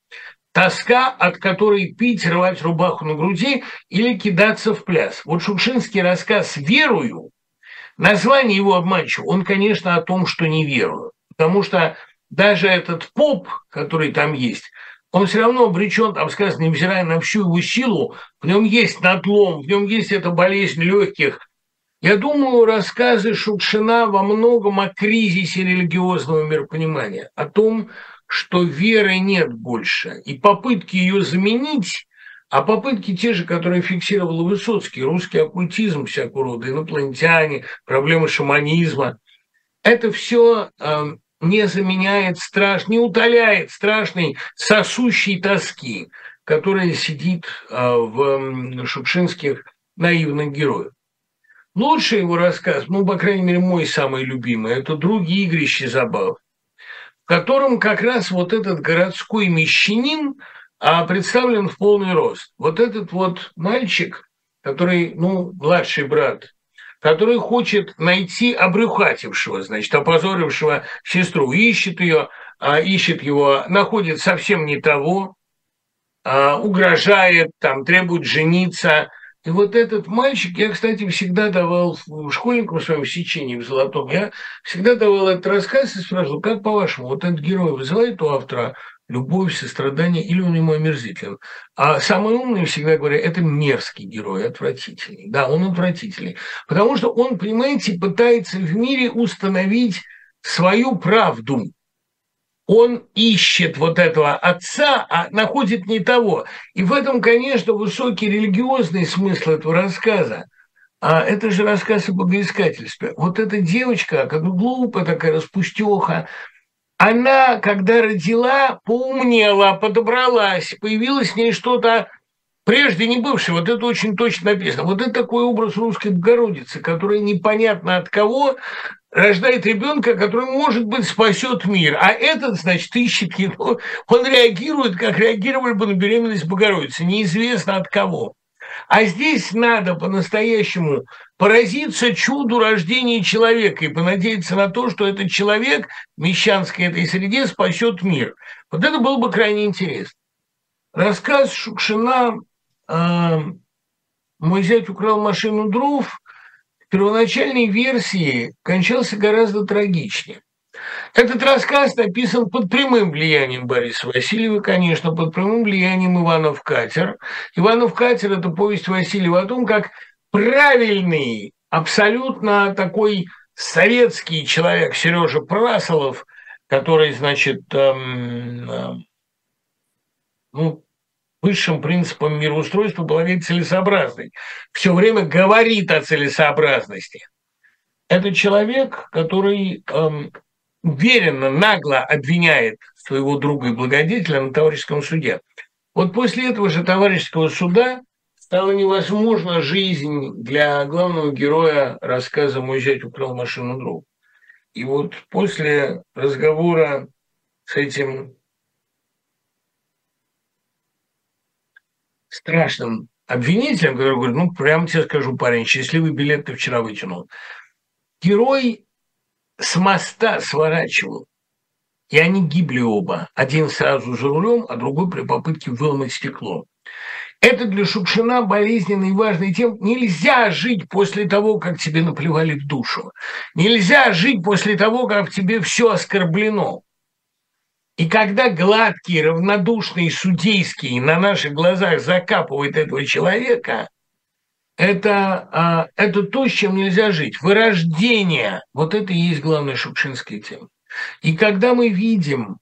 Тоска, от которой пить, рвать рубаху на груди или кидаться в пляс. Вот шукшинский рассказ «Верую», название его обманчиво. Он, конечно, о том, что не верую. Потому что даже этот поп, который там есть, он все равно обречен, там сказано, невзирая на всю его силу, в нем есть надлом, в нем есть эта болезнь легких. Я думаю, рассказы Шукшина во многом о кризисе религиозного миропонимания, о том, что веры нет больше. И попытки ее заменить, а попытки те же, которые фиксировал Высоцкий, русский оккультизм всякого рода, инопланетяне, проблемы шаманизма, это все не заменяет страшный, не утоляет страшной сосущей тоски, которая сидит в шукшинских наивных героев. Лучший его рассказ, ну, по крайней мере, мой самый любимый, это «Други игрища забав», в котором как раз вот этот городской мещанин представлен в полный рост. Вот этот вот мальчик, который, ну, младший брат, который хочет найти обрюхатившего, значит, опозорившего сестру, ищет ее, ищет его, находит совсем не того, угрожает, там, требует жениться. И вот этот мальчик, я, кстати, всегда давал школьникам в своем сечении в «Золотом», я всегда давал этот рассказ и спрашивал, как по-вашему, вот этот герой вызывает у автора любовь, сострадание, или он ему омерзителен? А самые умные всегда говорят, это мерзкий герой, отвратительный. Да, он отвратительный. Потому что он, понимаете, пытается в мире установить свою правду. Он ищет вот этого отца, а находит не того. И в этом, конечно, высокий религиозный смысл этого рассказа. А это же рассказ о богоискательстве. Вот эта девочка, как глупая такая, распустёха, она, когда родила, поумнела, подобралась, появилось в ней что-то прежде не бывшее. Вот это очень точно написано. Вот это такой образ русской Богородицы, которая непонятно от кого рождает ребенка, который, может быть, спасет мир. А этот, значит, ищет его. Он реагирует, как реагировали бы на беременность Богородицы. Неизвестно от кого. А здесь надо по-настоящему поразиться чуду рождения человека и понадеяться на то, что этот человек в мещанской этой среде спасет мир. Вот это было бы крайне интересно. Рассказ Шукшина «Мой зять украл машину дров» в первоначальной версии кончался гораздо трагичнее. Этот рассказ написан под прямым влиянием Бориса Васильева, конечно, под прямым влиянием «Иванов катер». «Иванов катер» – это повесть Васильева о том, как правильный, абсолютно такой советский человек Сережа Прасолов, который, значит, ну, высшим принципом мироустройства полагает целесообразность. Все время говорит о целесообразности. Это человек, который уверенно, нагло обвиняет своего друга и благодетеля на товарищеском суде. Вот после этого же товарищеского суда стала невозможна жизнь для главного героя рассказа «Мой зять украл машину друга». И вот после разговора с этим страшным обвинителем, который говорит, ну, прямо тебе скажу, парень, счастливый билет ты вчера вытянул. Герой с моста сворачивал, и они гибли оба. Один сразу за рулем, а другой при попытке выломать стекло. Это для Шукшина болезненно и важно тем, нельзя жить после того, как тебе наплевали в душу. Нельзя жить после того, как тебе все оскорблено. И когда гладкий, равнодушный, судейский на наших глазах закапывает этого человека, это то, с чем нельзя жить. Вырождение. Вот это и есть главная шукшинская тема. И когда мы видим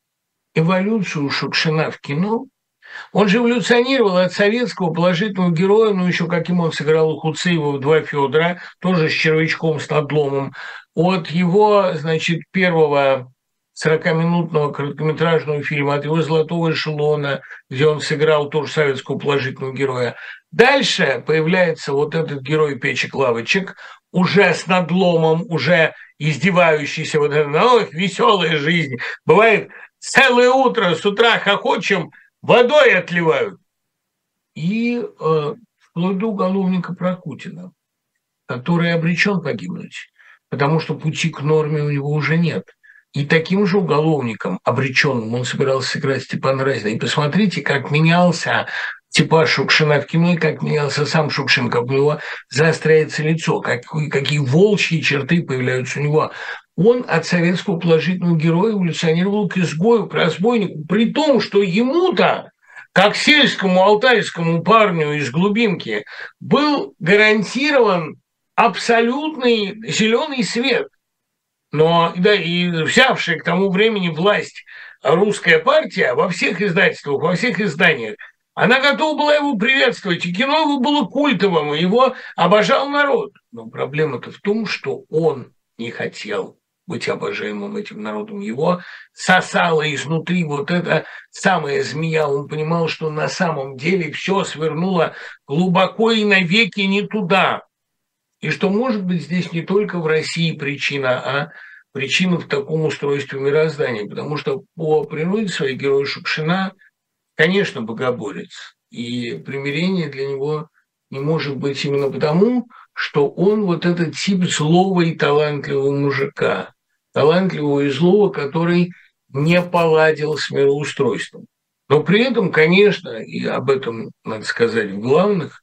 эволюцию Шукшина в кино, он же эволюционировал от советского положительного героя, ну еще каким он сыграл у Хуцеева в «Два Федора», тоже с червячком, с надломом, от его, значит, первого 40-минутного короткометражного фильма, от его «Золотого эшелона», где он сыграл тоже советского положительного героя. Дальше появляется вот этот герой печек-лавочек, уже с надломом, уже издевающийся, вот эта, ну, веселая жизнь. Бывает, целое утро с утра хохочем, водой отливают. И вплоть до уголовника Прокутина, который обречен погибнуть, потому что пути к норме у него уже нет. И таким же уголовником, обреченным, он собирался сыграть Степан Разин. И посмотрите, как менялся типаж Шукшина в кино, и как менялся сам Шукшин, как у него заостряется лицо, какие волчьи черты появляются у него. Он от советского положительного героя эволюционировал к изгою, к разбойнику, при том, что ему-то, как сельскому алтайскому парню из глубинки, был гарантирован абсолютный зеленый свет. Но да, и взявшая к тому времени власть русская партия во всех издательствах, во всех изданиях, она готова была его приветствовать, и кино его было культовым, и его обожал народ. Но проблема-то в том, что он не хотел быть обожаемым этим народом. Его сосало изнутри вот эта самая змея. Он понимал, что на самом деле все свернуло глубоко и навеки не туда. И что, может быть, здесь не только в России причина, а причина в таком устройстве мироздания. Потому что по природе своей герой Шукшина, конечно, богоборец. И примирение для него не может быть именно потому, что он вот этот тип злого и талантливого мужика, талантливого и злого, который не поладил с мироустройством. Но при этом, конечно, и об этом надо сказать в главных,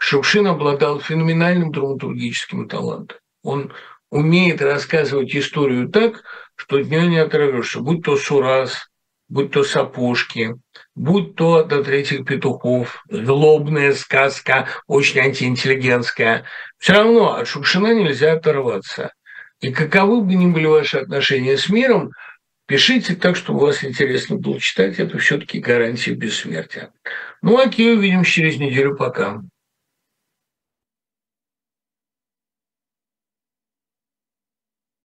Шукшин обладал феноменальным драматургическим талантом. Он умеет рассказывать историю так, что от нее не оторвешься, будь то Сурас, будь то Сапожки, будь то «До третьих петухов», злобная сказка, очень антиинтеллигентская. Все равно от Шукшина нельзя оторваться. И каковы бы ни были ваши отношения с миром, пишите так, чтобы вас интересно было читать. Это все-таки гарантия бессмертия. Ну, окей, увидимся через неделю. Пока.